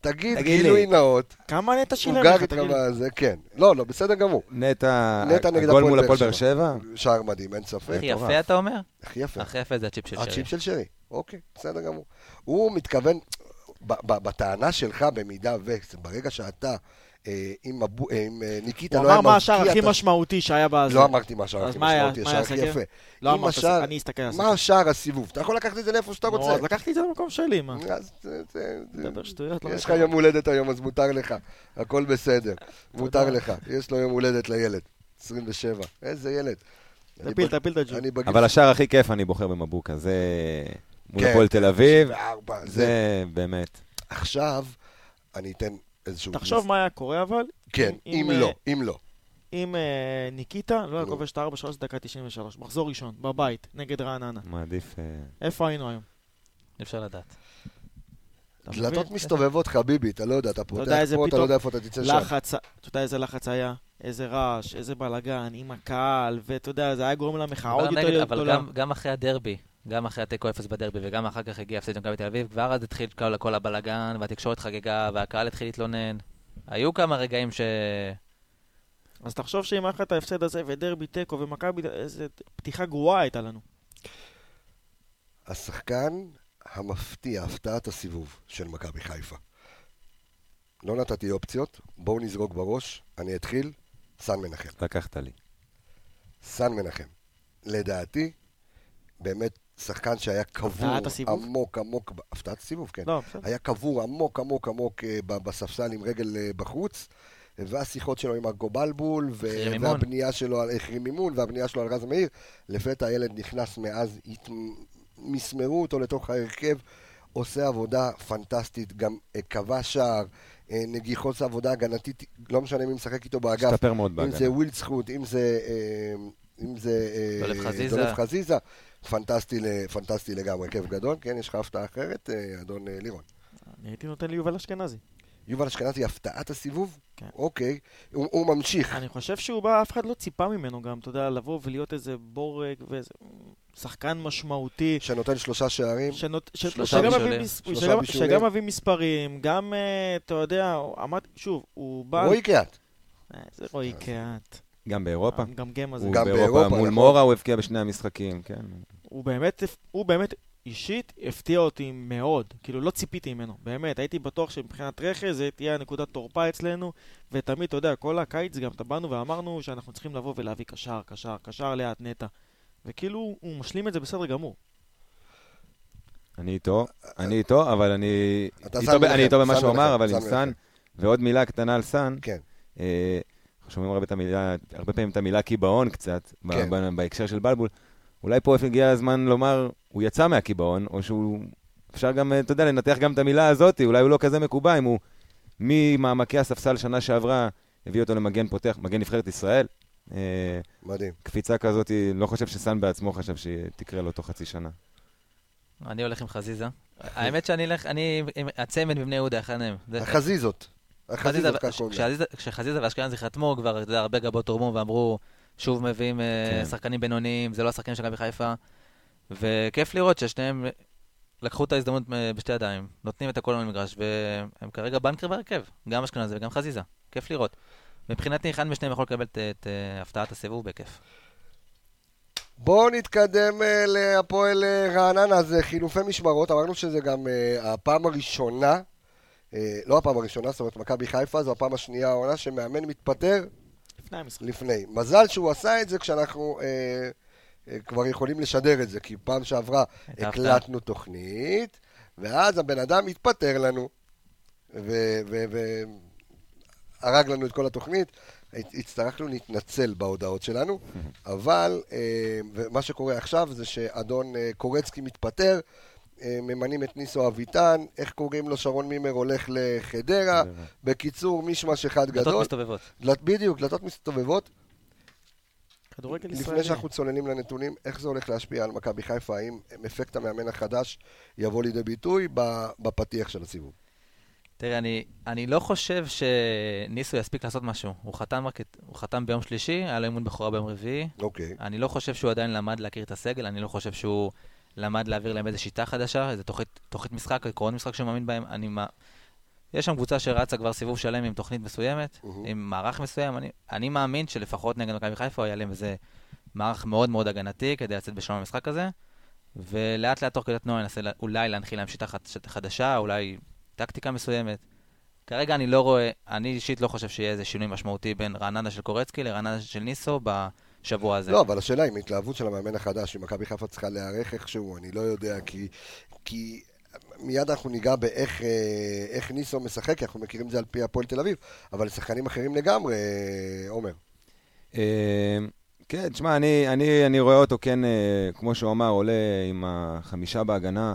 תגיד, גילוי נאות. כמה נטע שילם לך? כן. לא, לא, בסדר גמור. נטע, הגול מול הפועל באר שבע? שער מדהים, אין ספק. הכי יפה אתה אומר? הכי יפה. הכי יפה זה הצ'יפ של שרי. הצ'יפ של שרי, אוקיי, בסדר גמור. הוא מתכוון, בטענה שלך במידה וקס, ברגע שאתה עם ניקיטה לא היה מרקיע... הוא אמר מה השער הכי משמעותי שהיה בזה. לא אמרתי מה השער הכי משמעותי, השער הכי יפה. לא אמרת, אני אסתכל על זה. מה השער הסיבוב? אתה יכול לקחת את זה לאיפה שאתה רוצה. לקחתי את זה במקום שלי, מה? דבר שטויות. יש לך יום הולדת היום, אז מותר לך. הכל בסדר. מותר לך. יש לו יום הולדת לילד. עשרים ושבע. איזה ילד. תפיל, תפיל את הג'ו. אבל השער הכי כיף אני בוחר במבוקה. זה מול הפועל תל אביב. זה באמת. עכשיו אני אתן תחשוב מה היה קורה, אבל... כן, אם לא, אם לא. אם ניקיטה, לא הכובש את ארבע שלוש דקה תשעים ושלוש, מחזור ראשון, בבית, נגד רעננה. מעדיף... איפה היינו היום? אפשר לדעת. דלתות מסתובבות, חביבי, אתה לא יודע, אתה פותח פה, אתה לא יודע איפה אתה תצא שם. אתה יודע איזה לחץ היה, איזה רעש, איזה בלגן, עם הקהל, ואתה יודע, זה היה גורם למחאה עוד יותר גדולה. אבל גם אחרי הדרבי. גם אחרי התיקו אפס בדרבי, וגם אחר כך הגיע הפסד מכבי תל אביב, כבר אז התחיל כל הבלגן, והתקשורת חגגה, והקהל התחיל להתלונן. היו כמה רגעים ש... אז תחשוב שאם אחרי ההפסד הזה, ודרבי תיקו ומכבי, איזו פתיחה גרועה הייתה לנו. השחקן המפתיע, הפתעת הסיבוב של מכבי חיפה. לא נתתי אופציות, בואו נזרוק בראש, אני אתחיל, סן מנחם. לקחת לי. סן מנחם. לדעתי, באמת שחקן שהיה קבור עמוק עמוק, הפתעת סיבוב, כן. היה קבור עמוק עמוק עמוק בספסל עם רגל בחוץ, והשיחות שלו עם הגובלבול, והבנייה שלו על אחרי מימון, והבנייה שלו על רז מאיר, לפתע הילד נכנס מאז, מסמרו אותו לתוך ההרכב, עושה עבודה פנטסטית, גם קבע שער, נגיחות עבודה הגנתית, לא משנה אם משחק איתו באגף, אם זה ווילץ חוט, אם זה... אם זה דולף חזיזה, פנטסטי לגמרי, כיף גדול, כן, יש לך הפתעה אחרת, אדון לירון. אני הייתי נותן לי יובל אשכנזי. יובל אשכנזי, הפתעת הסיבוב? כן. אוקיי, הוא ממשיך. אני חושב שהוא בא, אף אחד לא ציפה ממנו גם, אתה יודע, לבוא ולהיות איזה בורג ואיזה... שחקן משמעותי. שנותן שלושה שערים. שגם מביא מספרים, גם, אתה יודע, שוב, הוא בא... רואי קהת. זה רואי קהת. גם באירופה. גם גם הזה. הוא גם באירופה. מול מורה הוא הבקיע בשני המשחקים, כן. הוא באמת, הוא באמת אישית הפתיע אותי מאוד. כאילו לא ציפיתי ממנו. באמת, הייתי בטוח שמבחינת רכז זה תהיה נקודת תורפה אצלנו, ותמיד, אתה יודע, כל הקיץ גם טבענו ואמרנו שאנחנו צריכים לבוא ולהביא קשר, קשר, קשר לאט נטע. וכאילו הוא משלים את זה בסדר גמור. אני איתו, אני איתו, אבל אני... אני איתו במה שאומר, אבל עם סן. ועוד מילה קטנה על סן. כן. אנחנו שומעים הרבה פעמים את המילה קיבעון קצת, בהקשר של בלבול. אולי פה הגיע הזמן לומר, הוא יצא מהקיבעון, או שהוא, אפשר גם, אתה יודע, לנתח גם את המילה הזאת, אולי הוא לא כזה מקובע, אם הוא ממעמקי הספסל שנה שעברה, הביא אותו למגן פותח, מגן נבחרת ישראל. מדהים. קפיצה כזאת, לא חושב שסן בעצמו חשב שתקרה לו תוך חצי שנה. אני הולך עם חזיזה. האמת שאני אלך, אני הצמד מבני יהודה, אחד מהם. החזיזות. החזיזות ככה אומרת. כשחזיזה ואשכנזי חתמו, כבר הרבה גבות תורמו ואמרו, שוב מביאים שחקנים בינוניים, זה לא השחקנים של מכבי חיפה. וכיף לראות ששניהם לקחו את ההזדמנות בשתי ידיים, נותנים את הכל למגרש, והם כרגע בנקר והרכב, גם אשכנזי וגם חזיזה. כיף לראות. מבחינתי, אחד משניהם יכול לקבל את הפתעת הסיבוב בכיף. בואו נתקדם להפועל רעננה, אז חילופי משמרות, אמרנו שזה גם הפעם הראשונה, לא הפעם הראשונה, זאת אומרת מכבי חיפה, זו הפעם השנייה העונה שמאמן מתפטר לפני המשחק. לפני. מזל שהוא עשה את זה כשאנחנו כבר יכולים לשדר את זה, כי פעם שעברה הקלטנו תוכנית, ואז הבן אדם מתפטר לנו, והרג לנו את כל התוכנית. הצטרכנו להתנצל בהודעות שלנו, אבל מה שקורה עכשיו זה שאדון קורצקי מתפטר, ממנים את ניסו אביטן, איך קוראים לו, שרון מימר הולך לחדרה, בקיצור מישמש אחד גדול. דלתות מסתובבות. בדיוק, דלתות מסתובבות. לפני שאנחנו צוללים לנתונים, איך זה הולך להשפיע על מכבי חיפה, האם אפקט המאמן החדש יבוא לידי ביטוי בפתיח של הסיבוב? תראה, אני, אני לא חושב שניסו יספיק לעשות משהו. הוא חתם, רק, הוא חתם ביום שלישי, היה לו אימון בחורה ביום רביעי. Okay. אני לא חושב שהוא עדיין למד להכיר את הסגל, אני לא חושב שהוא למד להעביר להם איזו שיטה חדשה, איזו תוכנית, תוכנית משחק, עקרון משחק שהוא מאמין בהם. אני, יש שם קבוצה שרצה כבר סיבוב שלם עם תוכנית מסוימת, uh-huh. עם מערך מסוים. אני, אני מאמין שלפחות נגד מכבי חיפה היה להם איזה מערך מאוד מאוד הגנתי כדי לצאת בשלום המשחק הזה, ולאט לאט תוך כדי תנועה ננסה אולי להנחיל להם שיטה חדשה, אולי טקטיקה מסוימת. כרגע אני לא רואה, אני אישית לא חושב שיהיה איזה שינוי משמעותי בין רעננה של קורצקי לרעננה של ניסו בשבוע הזה. לא, אבל השאלה היא, מהתלהבות של המאמן החדש, אם מכבי חיפה צריכה להיערך איכשהו, אני לא יודע, כי, כי מיד אנחנו ניגע באיך איך ניסו משחק, אנחנו מכירים את זה על פי הפועל תל אביב, אבל שחקנים אחרים לגמרי, עומר. כן, תשמע, אני, אני, אני רואה אותו, כן, כמו שאומר, עולה עם החמישה בהגנה,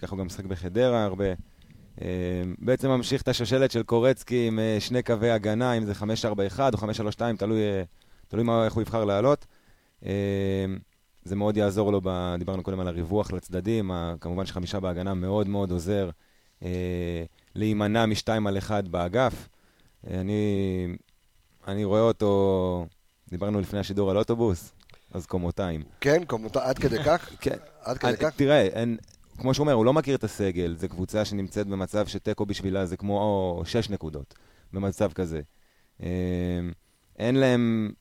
ככה הוא גם משחק בחדרה הרבה, בעצם ממשיך את השושלת של קורצקי עם שני קווי הגנה, אם זה חמש ארבע אחת או חמש שלוש שתיים, תלוי, תלוי מה, איך הוא יבחר לעלות. זה מאוד יעזור לו, ב, דיברנו קודם על הריווח לצדדים, כמובן שחמישה בהגנה מאוד מאוד עוזר להימנע משתיים על אחד באגף. אני, אני רואה אותו, דיברנו לפני השידור על אוטובוס, אז קומותיים. כן, קומותיים, עד כדי כך? כן, עד כדי כך? תראה, אין... כמו שאומר, הוא לא מכיר את הסגל, זו קבוצה שנמצאת במצב שטקו בשבילה זה כמו שש נקודות, במצב כזה. אין להם,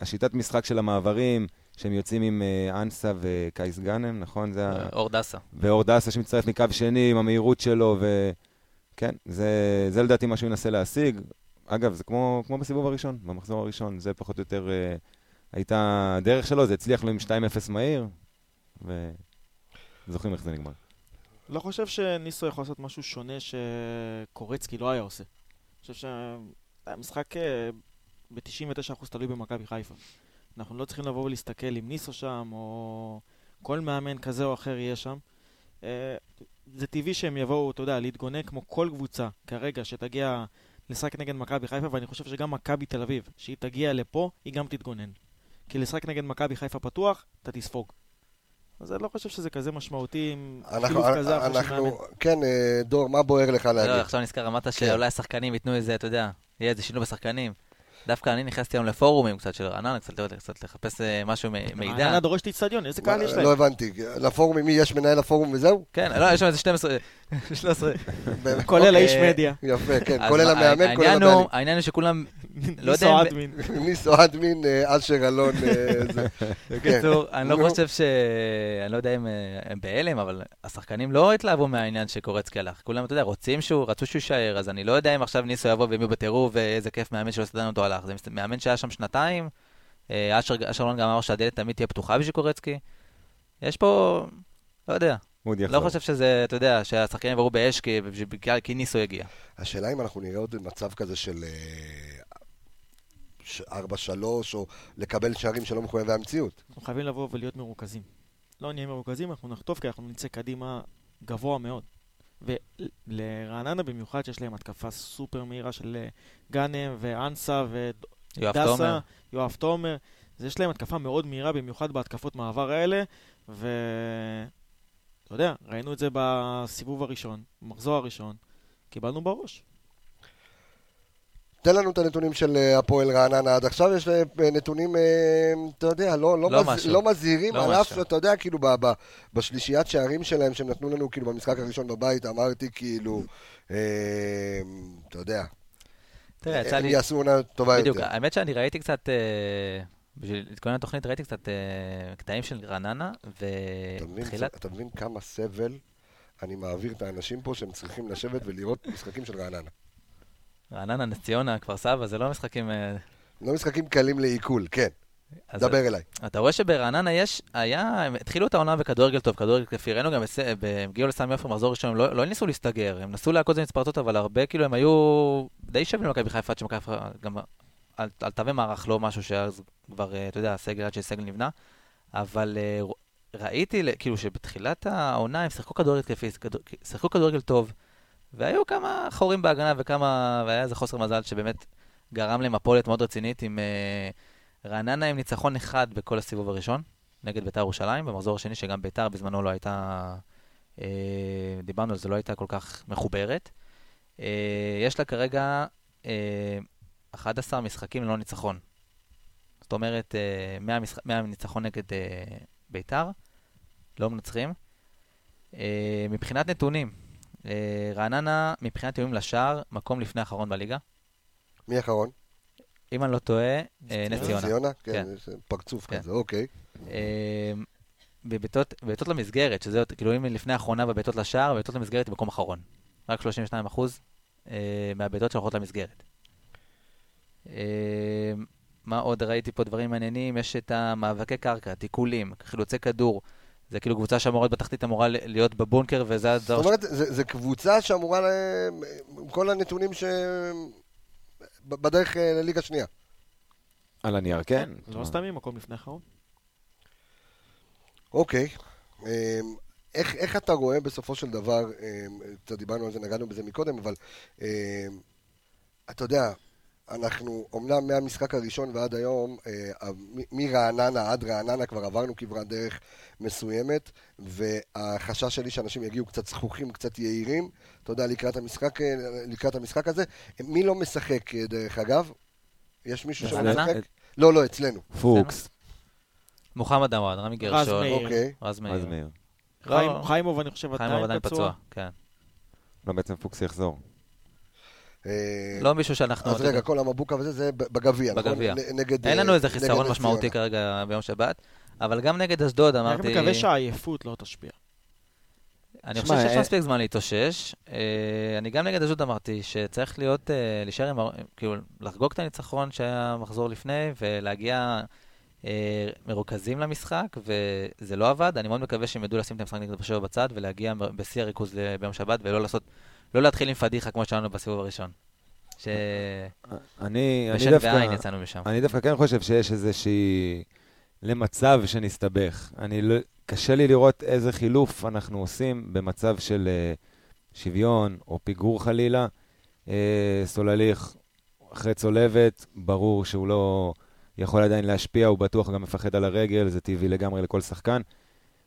השיטת משחק של המעברים, שהם יוצאים עם אנסה וקייס גאנם, נכון? אורדסה. ואורדסה שמצטרף מקו שני עם המהירות שלו, וכן, זה לדעתי מה שהוא ינסה להשיג. אגב, זה כמו בסיבוב הראשון, במחזור הראשון, זה פחות או יותר הייתה הדרך שלו, זה הצליח לו עם שתיים אפס מהיר, ו... זוכרים איך זה נגמר. לא חושב שניסו יכול לעשות משהו שונה שקורצקי לא היה עושה. אני חושב שהמשחק ב-תשעים ותשעה אחוז תלוי במכבי חיפה. אנחנו לא צריכים לבוא ולהסתכל אם ניסו שם, או כל מאמן כזה או אחר יהיה שם. זה טבעי שהם יבואו, אתה יודע, להתגונן כמו כל קבוצה כרגע שתגיע לשחק נגד מכבי חיפה, ואני חושב שגם מכבי תל אביב, שהיא תגיע לפה, היא גם תתגונן. כי לשחק נגד מכבי חיפה פתוח, אתה תספוג. אז אני לא חושב שזה כזה משמעותי, חילוף כזה אחרי שמאמן. כן, דור, מה בוער לך להגיד? לא, עכשיו נזכר, אמרת שאולי השחקנים ייתנו איזה, אתה יודע, יהיה איזה שינוי בשחקנים. דווקא אני נכנסתי היום לפורומים קצת של רעננה, קצת לחפש משהו מידע. רעננה דורשת אצטדיון, איזה קהל יש להם? לא הבנתי, לפורומים, מי יש מנהל הפורום וזהו? כן, לא, יש שם איזה שתים עשרה, שלוש עשרה, כולל האיש מדיה. יפה, כן, כולל המאמן, כולל המאמן. העניין הוא שכולם... ניסו אדמין. ניסו אדמין, אשר אלון. בקיצור, אני לא חושב ש... אני לא יודע אם הם בהלם, אבל השחקנים לא התלהבו מהעניין שקורצקי הלך. כולם, אתה יודע, רוצים שהוא, רצו שהוא יישאר, אז אני לא יודע אם עכשיו ניסו יבוא והם יבטרו ואיזה כיף מאמן שלא סדנו אותו הלך. זה מאמן שהיה שם שנתיים, אשר אלון גם אמר שהדלת תמיד תהיה פתוחה בשביל קורצקי. יש פה, לא יודע, מאוד יחזור. לא חושב שזה, אתה יודע, שהשחקנים עברו באש כי ניסו יגיע. השאלה אם אנחנו נראה עוד מצב כזה של ארבע שלוש, או לקבל שערים שלא מחויב והמציאות. אנחנו חייבים לבוא ולהיות מרוכזים. לא נהיה מרוכזים, אנחנו נחטוף, כי אנחנו נצא קדימה גבוה מאוד. ולרעננה במיוחד שיש להם התקפה סופר מהירה של גנם ואנסה ודסה, יואב תומר. אז יש להם התקפה מאוד מהירה, במיוחד בהתקפות מעבר האלה, ו... אתה יודע, ראינו את זה בסיבוב הראשון, במחזור הראשון, קיבלנו בראש. תן לנו את הנתונים של הפועל רעננה, עד עכשיו יש להם נתונים, אתה יודע, לא, לא, לא, מז... לא מזהירים, לא על אף שאתה יודע, כאילו, ב- ב- בשלישיית שערים שלהם, שהם נתנו לנו, כאילו, במשחק הראשון בבית, אמרתי, כאילו, אה, אתה יודע, תראה, הם, הם לי... יעשו עונה טובה בדיוק. יותר. האמת שאני ראיתי קצת... אה... בשביל להתכונן לתוכנית ראיתי קצת קטעים של רעננה, ותחילת... אתה מבין כמה סבל אני מעביר את האנשים פה שהם צריכים לשבת ולראות משחקים של רעננה. רעננה, נס ציונה, כפר סבא, זה לא משחקים... לא משחקים קלים לעיכול, כן. דבר אליי. אתה רואה שברעננה יש, היה, הם התחילו את העונה בכדורגל טוב, כדורגל כפי ראינו גם, הם הגיעו לסמי עופר מחזור ראשון, הם לא ניסו להסתגר, הם נסו להקות זה מצפרצות, אבל הרבה כאילו הם היו די שווים למכבי חיפה, שמכבי חיפה גם... על, על תווה מערך, לא משהו שאז כבר, אתה יודע, הסגל עד שסגל נבנה, אבל ראיתי, כאילו, שבתחילת העונה הם שיחקו כדורגל כיפי, שיחקו כדורגל טוב, והיו כמה חורים בהגנה וכמה, והיה איזה חוסר מזל שבאמת גרם למפולת מאוד רצינית עם רעננה עם ניצחון אחד בכל הסיבוב הראשון, נגד ביתר ירושלים, במחזור השני שגם ביתר בזמנו לא הייתה, דיברנו על זה, לא הייתה כל כך מחוברת. יש לה כרגע... אחד עשר משחקים ללא ניצחון. זאת אומרת, מאה, משח... מאה ניצחון נגד ביתר, לא מנצחים. מבחינת נתונים, רעננה, מבחינת איומים לשער, מקום לפני האחרון בליגה. מי האחרון? אם אני לא טועה, נס ציונה. נס ציונה? כן, כן. פרצוף כן. כזה, אוקיי. בביתות, בביתות למסגרת, שזה כאילו אם לפני האחרונה בביתות לשער, בביתות למסגרת היא מקום אחרון. רק שלושים ושניים אחוז מהביתות שהולכות למסגרת. מה עוד? ראיתי פה דברים מעניינים, יש את המאבקי קרקע, תיקולים, חילוצי כדור, זה כאילו קבוצה שאמורה בתחתית אמורה להיות בבונקר, וזה... זאת אומרת, זה קבוצה שאמורה עם כל הנתונים ש... בדרך לליגה שנייה. על הנייר, כן. לא סתם עם מקום לפני האחרון. אוקיי. איך אתה רואה בסופו של דבר, דיברנו על זה, נגענו בזה מקודם, אבל אתה יודע... אנחנו, אמנם מהמשחק הראשון ועד היום, אה, מרעננה עד רעננה כבר עברנו כברת דרך מסוימת, והחשש שלי שאנשים יגיעו קצת זכוכים, קצת יעירים, אתה יודע, לקראת המשחק, לקראת המשחק הזה. מי לא משחק, דרך אגב? יש מישהו שלא משחק? לא, לא, אצלנו. פוקס. מוחמד עמאד, רמי גרשון. רז מאיר. חיימוב, אני חושב, עדיין פצוע. כן. לא, בעצם פוקס יחזור. לא מישהו שאנחנו... אז רגע, כל המבוקה וזה, זה בגביע. בגביע. אין לנו איזה חיסרון משמעותי כרגע ביום שבת, אבל גם נגד אשדוד אמרתי... אני מקווה שהעייפות לא תשפיע. אני חושב שיש מספיק זמן להתאושש. אני גם נגד אשדוד אמרתי שצריך להיות, להישאר עם... כאילו, לחגוג את הניצחון שהיה מחזור לפני, ולהגיע מרוכזים למשחק, וזה לא עבד. אני מאוד מקווה שהם ידעו לשים את המשחק נגד בשבוע בצד, ולהגיע בשיא הריכוז ביום שבת, ולא לעשות... לא להתחיל עם פדיחה כמו שלנו בסיבוב הראשון. ש... אני, בשן אני דווקא, ועין יצאנו משם. אני דווקא כן חושב שיש איזושהי... למצב שנסתבך. אני לא... קשה לי לראות איזה חילוף אנחנו עושים במצב של uh, שוויון או פיגור חלילה. Uh, סולליך אחרי צולבת, ברור שהוא לא יכול עדיין להשפיע, הוא בטוח גם מפחד על הרגל, זה טבעי לגמרי לכל שחקן.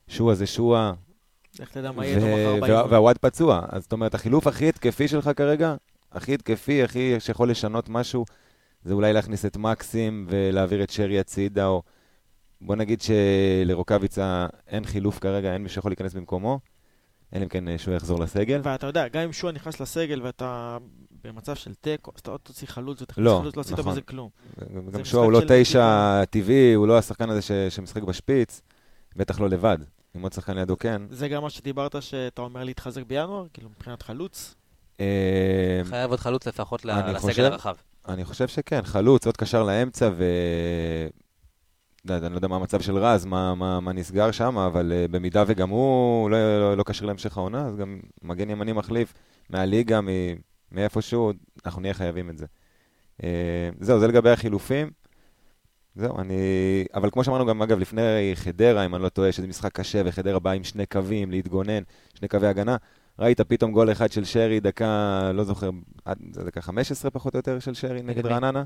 שואה זה שואה. והוואד פצוע, אז זאת אומרת החילוף הכי התקפי שלך כרגע, הכי התקפי, הכי שיכול לשנות משהו, זה אולי להכניס את מקסים ולהעביר את שרי הצידה, או בוא נגיד שלרוקביצה אין חילוף כרגע, אין מי שיכול להיכנס במקומו, אין אם כן שהוא יחזור לסגל. ואתה יודע, גם אם שהוא נכנס לסגל ואתה במצב של טק, אז אתה עוד תוציא חלוץ, לא, נכון, גם שהוא לא תשע טבעי, הוא לא השחקן הזה שמשחק בשפיץ, בטח לא לבד. אם עוד שחקן לידו כן. זה גם מה שדיברת שאתה אומר להתחזק בינואר, כאילו מבחינת חלוץ? חייב עוד חלוץ לפחות לסגל הרחב. אני חושב שכן, חלוץ, עוד קשר לאמצע אני לא יודע מה המצב של רז, מה, מה, מה נסגר שם, אבל uh, במידה וגם הוא לא, לא, לא קשר להמשך העונה, אז גם מגן ימני מחליף מהליגה, מ, מאיפשהו, אנחנו נהיה חייבים את זה. Uh, זהו, זה לגבי החילופים. זהו, אני... אבל כמו שאמרנו גם, אגב, לפני חדרה, אם אני לא טועה, שזה משחק קשה, וחדרה באה עם שני קווים להתגונן, שני קווי הגנה, ראית פתאום גול אחד של שרי, דקה, לא זוכר, דקה חמש עשרה פחות או יותר של שרי נגד רעננה?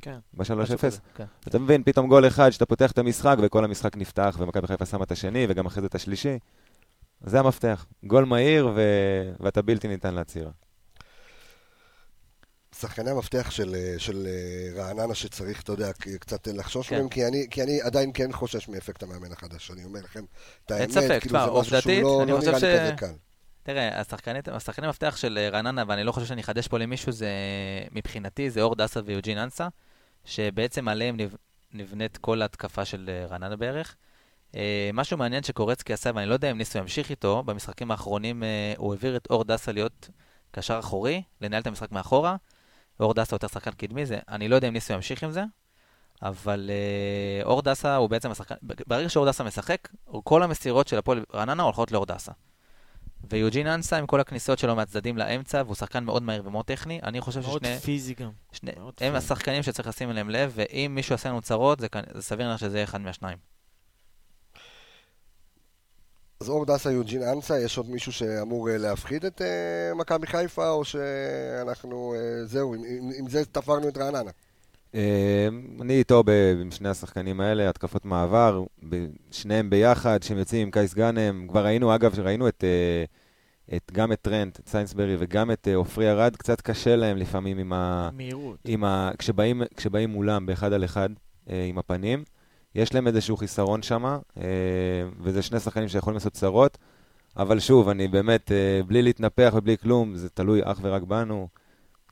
כן. ב-שלוש אפס. אתה מבין, פתאום גול אחד שאתה פותח את המשחק, וכל המשחק נפתח, ומכבי חיפה שמה את השני, וגם אחרי זה את השלישי. זה המפתח. גול מהיר, ואתה בלתי ניתן להצירה. שחקני המפתח של, של רעננה שצריך, אתה יודע, קצת לחשוש כן. מהם, כי אני, כי אני עדיין כן חושש מאפקט המאמן החדש. אני אומר לכם, את האמת, ספק, כאילו זה משהו שהוא לא, לא נראה ש... לי כזה קל. תראה, השחקני המפתח של רעננה, ואני לא חושב שאני חדש פה למישהו, זה מבחינתי, זה אור דסה ויוג'ין אנסה, שבעצם עליהם נבנית כל התקפה של רעננה בערך. משהו מעניין שקורצקי עשה, ואני לא יודע אם ניסו ימשיך איתו, במשחקים האחרונים הוא העביר את אור דסה להיות קשר אחורי, לנהל את המשחק מאחורה, אור דסה יותר שחקן קדמי, זה, אני לא יודע אם ניסו ימשיך עם זה, אבל אור דסה הוא בעצם השחקן, ברגע שאור דסה משחק, כל המסירות של הפועל רעננה הולכות לאור דסה. ויוג'ין אנסה עם כל הכניסות שלו מהצדדים לאמצע, והוא שחקן מאוד מהיר ומאוד טכני, אני חושב ששני... מאוד פיזי גם. שני, מאוד הם פיזי. השחקנים שצריך לשים אליהם לב, ואם מישהו עשה לנו צרות, זה, זה סביר לך שזה יהיה אחד מהשניים. אז אור דסה, יוג'ין אנסה, יש עוד מישהו שאמור להפחיד את uh, מכבי חיפה, או שאנחנו, uh, זהו, עם, עם, עם זה תפרנו את רעננה? Uh, אני איתו ב, עם שני השחקנים האלה, התקפות מעבר, שניהם ביחד, שהם יוצאים עם קייס גאנם, כבר ראינו, אגב, ראינו את, uh, את, גם את טרנט, את סיינסברי וגם את אופרי uh, ארד, קצת קשה להם לפעמים עם ה... מהירות. עם ה, כשבאים, כשבאים מולם באחד על אחד uh, עם הפנים, יש להם איזשהו חיסרון שמה, uh, וזה שני שחקנים שיכולים לעשות צרות, אבל שוב, אני באמת, uh, בלי להתנפח ובלי כלום, זה תלוי אך ורק בנו,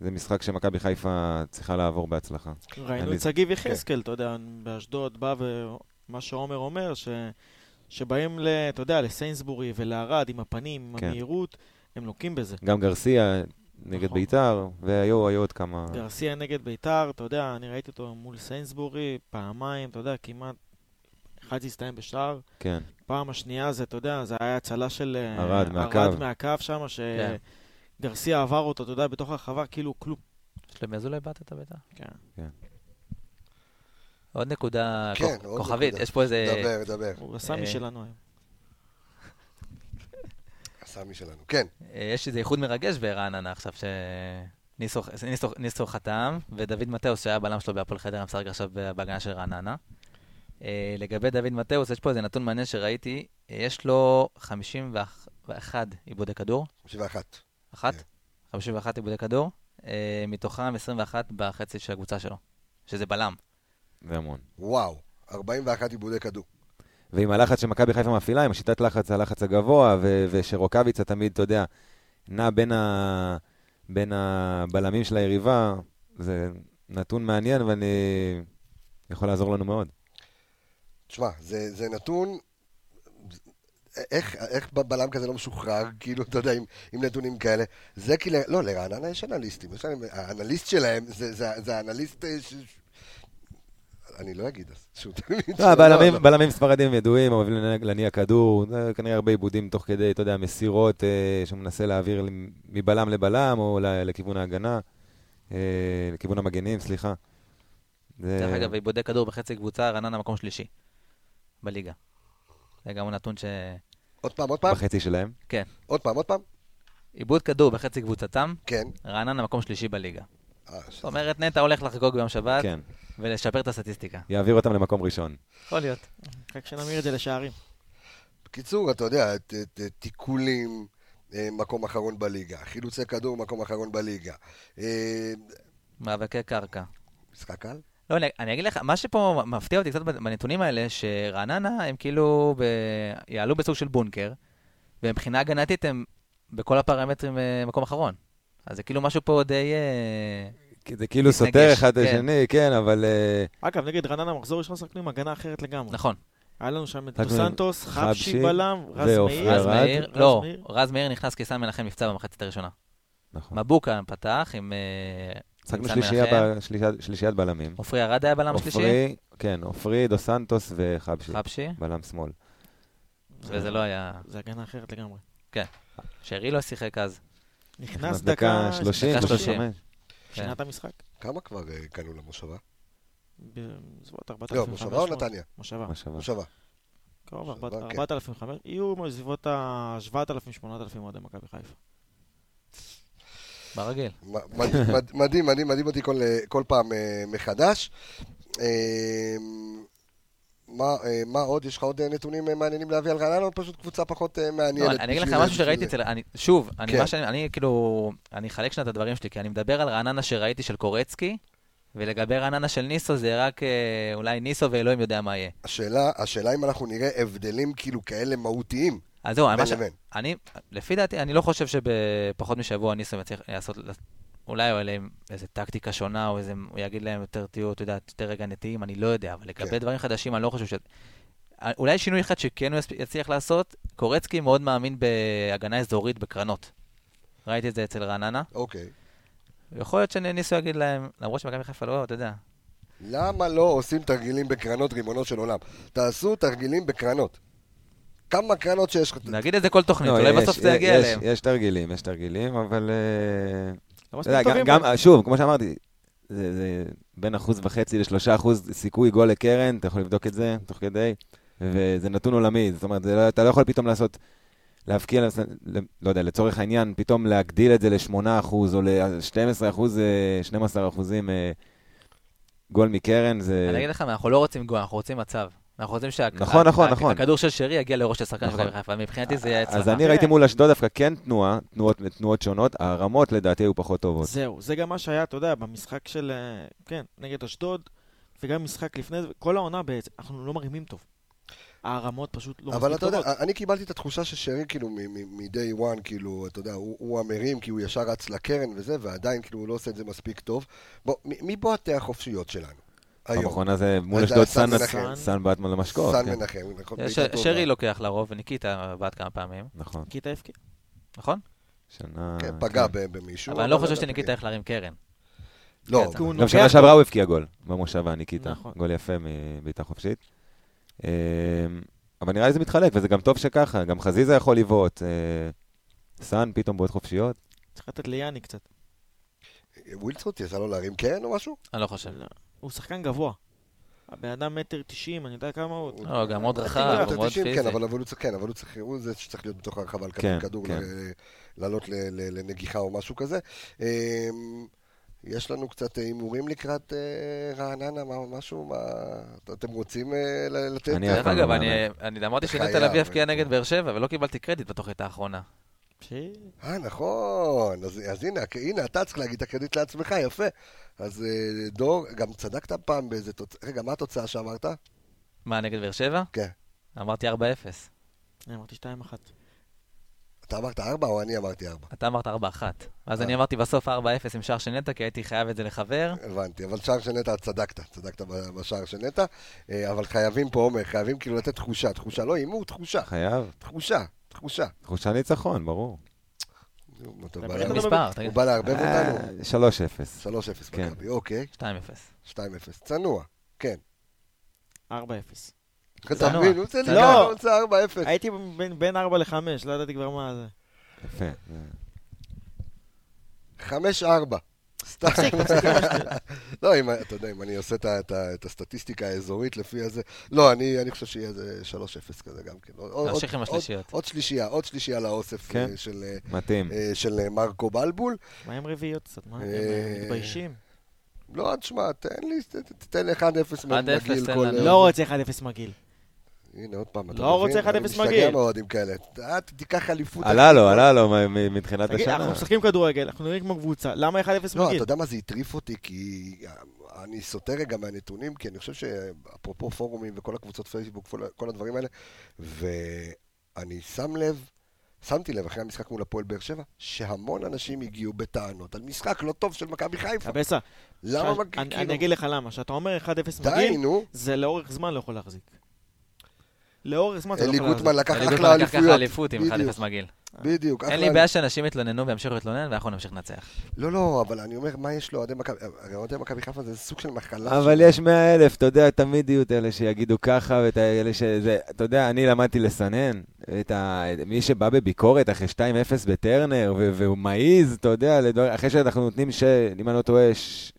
זה משחק שמכבי חיפה צריכה לעבור בהצלחה. ראינו את שגיב יחזקאל, אתה יודע, באשדוד בא ומה שעומר אומר, שבאים, אתה יודע, לסיינסבורי ולערד עם הפנים, המהירות, הם לוקים בזה. גם גרסיה נגד ביתר, והיו היו עוד כמה... גרסיה נגד ביתר, אתה יודע, אני ראיתי אותו מול סיינסבורי, פעמיים, אתה יודע, כמעט אחד הסתיים בשער. כן. פעם השנייה זה, אתה יודע, זה היה הצלה של... ערד מהקו. ערד מהקו שם, ש... גרסיה עבר אותו, אתה יודע, בתוך הרחבה, כאילו כלום. שלמי, אז אולי באת את הביתה? כן. עוד נקודה כוכבית, יש פה איזה... דבר, דבר. הוא עשה משלנו היום. עשה משלנו, כן. יש איזה ייחוד מרגש ברעננה עכשיו, שניסו חתם, ודוד מטאוס, שהיה הבלם שלו בהפועל חדרה, המשחק עכשיו בהגנה של רעננה. לגבי דוד מטאוס, יש פה איזה נתון מעניין שראיתי, יש לו חמישים ואחת עיבודי כדור. חמישים ואחת. אחת, חמישים ואחת עיבודי כדור, מתוכם עשרים ואחת בחצי של הקבוצה שלו, שזה בלם. זה המון. וואו, ארבעים ואחת עיבודי כדור. ועם הלחץ שמכבי חיפה מפעילה, עם השיטת לחץ, הלחץ הגבוה, ושרוקביצה תמיד, אתה יודע, נע בין הבלמים של היריבה, זה נתון מעניין, ואני יכול לעזור לנו מאוד. תשמע, זה נתון... איך, איך בלם כזה לא משוחרר, כאילו, אתה יודע, עם, עם נתונים כאלה. זה כאילו, לא, לרעננה יש אנליסטים. יש, האנליסט שלהם, זה, זה, זה האנליסט ש... אני לא אגיד, אז שוב. לא, בלמים, לא, בלמים ספרדים ידועים, אוהבים להניע כדור, כנראה הרבה עיבודים תוך כדי, אתה יודע, מסירות, אה, שמנסה להעביר מבלם לבלם, או לכיוון ההגנה, אה, לכיוון המגנים, סליחה. זה... דרך אגב, עיבודי כדור בחצי קבוצה, רעננה מקום שלישי, בליגה. זה גם נתון ש... עוד פעם, עוד פעם? בחצי שלהם? כן. עוד פעם, עוד פעם? עיבוד כדור בחצי קבוצתם. כן. רעננה מקום שלישי בליגה. זאת אומרת, נטע הולך לחגוג ביום שבת, ולשפר את הסטטיסטיקה. יעביר אותם למקום ראשון. יכול להיות. רק שנמיר את זה לשערים. בקיצור, אתה יודע, תיקולים מקום אחרון בליגה, חילוצי כדור מקום אחרון בליגה. מאבקי קרקע. משחק קל? לא, אני אגיד לך, מה שפה מפתיע אותי קצת בנתונים האלה, שרעננה הם כאילו ב... יעלו בסוג של בונקר, ומבחינה הגנתית הם בכל הפרמטרים במקום אחרון. אז זה כאילו משהו פה די... זה כאילו סותר אחד לשני, כן, אבל... אגב, נגד רעננה מחזור ראשון שחקנו עם הגנה אחרת לגמרי. נכון. היה לנו שם את דוסנטוס, חבשי בלם, רז מאיר. לא, רז מאיר נכנס כיסן מנחם מבצע במחצית הראשונה. נכון. מבוקה פתח עם... שחקנו שלישיית בלמים. אופרי ארד היה בלם שלישי? כן, אופרי, דו סנטוס וחבשי. חבשי? בלם שמאל. וזה לא היה... זה הגנה אחרת לגמרי. כן. שרי לא שיחק אז. נכנס דקה שלושים. דקה שלושים. שנת המשחק. כמה כבר קנו למושבה? בסביבות ארבעת אלפים וחמש מאות. לא, מושבה או נתניה? מושבה. מושבה. קרוב, ארבעת אלפים וחמש מאות. יהיו בסביבות ה-שבעת אלפים שמונת אלפים עוד למכבי חיפה. ברגיל. מדהים, מדהים, מדהים אותי כל פעם מחדש. מה, מה עוד? יש לך עוד נתונים מעניינים להביא על רעננה, או פשוט קבוצה פחות מעניינת? אני אגיד לך משהו שראיתי אצל... שוב, אני כאילו... אני חלק שנת הדברים שלי, כי אני מדבר על רעננה שראיתי של קורצקי, ולגבי רעננה של ניסו זה רק אולי ניסו ואלוהים יודע מה יהיה. השאלה, השאלה אם אנחנו נראה הבדלים כאילו כאלה מהותיים. אז זהו, אני... לפי דעתי, אני לא חושב שבפחות משבוע ניסו יצליח לעשות... אולי או אליהם איזו טקטיקה שונה, או איזה, הוא יגיד להם יותר תהיו, אתה יודע, יותר רגע נטיים, אני לא יודע, אבל לגבי דברים חדשים, אני לא חושב ש... אולי שינוי אחד שכן הוא יצליח לעשות, קורצקי מאוד מאמין בהגנה אזורית בקרנות. ראיתי את זה אצל רעננה. אוקיי. יכול להיות שניסו יגיד להם, למרות שמכבי חיפה לא, אתה יודע. למה לא עושים תרגילים בקרנות ריבונו של עולם? תעשו תרגילים בקרנות. כמה קרנות שיש... נגיד את זה כל תוכנית, אולי בסוף זה יגיע אליהם. יש תרגילים, יש תרגילים, אבל... שוב, כמו שאמרתי, זה בין אחוז וחצי לשלושה אחוז סיכוי גול לקרן, אתה יכול לבדוק את זה תוך כדי, וזה נתון עולמי, זאת אומרת, אתה לא יכול פתאום לעשות, להפקיע, לא יודע, לצורך העניין, פתאום להגדיל את זה לשמונה אחוז או ל-שנים עשר אחוז, שנים עשר אחוזים גול מקרן, זה... אני אגיד לך, אנחנו לא רוצים גול, אנחנו רוצים מצב. אנחנו רוצים שהכדור של שרי יגיע לראש של שחקן של חיפה, מבחינתי זה יהיה אצלך. אז אני ראיתי מול אשדוד דווקא כן תנועה, תנועות שונות, הרמות לדעתי היו פחות טובות. זהו, זה גם מה שהיה, אתה יודע, במשחק של, כן, נגד אשדוד, וגם משחק לפני, כל העונה בעצם, אנחנו לא מרימים טוב. הרמות פשוט לא מספיק טובות. אבל אתה יודע, אני קיבלתי את התחושה ששרי כאילו מ-day one, כאילו, אתה יודע, הוא המרים, כי הוא ישר רץ לקרן וזה, ועדיין כאילו הוא לא עושה את זה מספיק טוב. בוא, מי בוא התא החופשיות שלנו? המכונה זה מול אשדוד סן באטמן למשקוף. סן מנחם. שרי לוקח לרוב וניקיטה באת כמה פעמים. נכון. ניקיטה הפקיע. נכון? שנה... פגע במישהו. אבל אני לא חושב שניקיטה איך להרים קרן. לא. גם שנה שעברה הוא הפקיע גול במושבה ניקיטה. גול יפה מביתה חופשית. אבל נראה לי זה מתחלק וזה גם טוב שככה. גם חזיזה יכול לבעוט. סן פתאום בועט חופשיות. צריך לתת ליאני קצת. ווילצרוט יצא לו להרים קרן או משהו? אני לא חושב. הוא שחקן גבוה. באדם מטר תשעים, אני יודע כמה הוא... לא, גם עוד רחב, מאוד פיזי. כן, אבל הוא צריך לראות זה שצריך להיות בתוך הרחבה לקבל כדור, לעלות לנגיחה או משהו כזה. יש לנו קצת אימורים לקראת רעננה, משהו, אתם רוצים לתת? אני אגב, אני אמרתי שנטע לביא הפקיעה נגד באר שבע, ולא קיבלתי קרדיט בתוכנית האחרונה. אה, נכון, אז הנה, אתה צריך להגיד את הקרדיט לעצמך, יפה. אז דור, גם צדקת פעם באיזה תוצאה, רגע, מה התוצאה שאמרת? מה, נגד באר שבע? כן. אמרתי ארבע אפס. אני אמרתי שתיים אחת. אתה אמרת ארבע או אני אמרתי ארבע? אתה אמרת ארבע אחת. אז אני אמרתי בסוף ארבע אפס עם שער של נטע, כי הייתי חייב את זה לחבר. הבנתי, אבל שער של נטע, צדקת, צדקת בשער של נטע, אבל חייבים פה עומר, חייבים כאילו לתת תחושה, תחושה, לא אימור, תחושה. חייב. תחושה. תחושה. תחושה ניצחון, ברור. הוא בא להרבב אותנו. שלוש אפס. שלוש אפס מכבי, אוקיי. שתיים אפס. שתיים אפס. צנוע, כן. ארבע אפס. צנוע. לא, הייתי בין ארבע לחמש, לא ידעתי כבר מה זה. יפה. חמש ארבע. תפסיק, תפסיק. לא, אתה יודע, אם אני עושה את הסטטיסטיקה האזורית לפי הזה, לא, אני חושב שיהיה איזה שלוש אפס כזה גם כן. נמשיך עם השלישיות. עוד שלישייה, עוד שלישייה לאוסף של מרקו בלבול. מה עם רביעיות קצת? מה, הם מתביישים? לא, תשמע, תן לי, תתן אחד אפס מגיל. לא רוצה אחד אפס מגיל. הנה, עוד פעם, אתה מבין, אני משתגע מהועדים כאלה. תיקח חליפות. עלה לו, עלה לו, מתחילת השנה. אנחנו משחקים כדורגל, אנחנו נראים כמו קבוצה. למה אחד אפס מגיל? לא, אתה יודע מה זה הטריף אותי, כי אני סותר רגע מהנתונים, כי אני חושב שאפרופו פורומים וכל הקבוצות פייסבוק, כל הדברים האלה, ואני שם לב, שמתי לב אחרי המשחק מול הפועל באר שבע, שהמון אנשים הגיעו בטענות על משחק לא טוב של מכבי חיפה. הבסה, אני אגיד לך למה, שאתה אומר אחד אפס מגיל, זה לאורך זמן לא יכול להחזיק. לאורך זמן אתה לא יכול להחזיק. אלי גוטמן לקח אחלה אליפויות. אלי גוטמן לקח אחלה אליפות עם אחד אפס מגיל. בדיוק. אין לי בעיה שאנשים יתלוננו וימשיכו להתלונן, ואנחנו נמשיך לנצח. לא, לא, אבל אני אומר, מה יש לו? אוהדי מכבי חיפה זה סוג של מחלה. אבל יש מאה אלף, אתה יודע, תמיד יהיו את אלה שיגידו ככה, ואת אלה שזה, אתה יודע, אני למדתי לסנן, מי שבא בביקורת אחרי שתיים אפס בטרנר, והוא מעיז, אתה יודע, אחרי שאנחנו נותנים, אם אני לא טועה,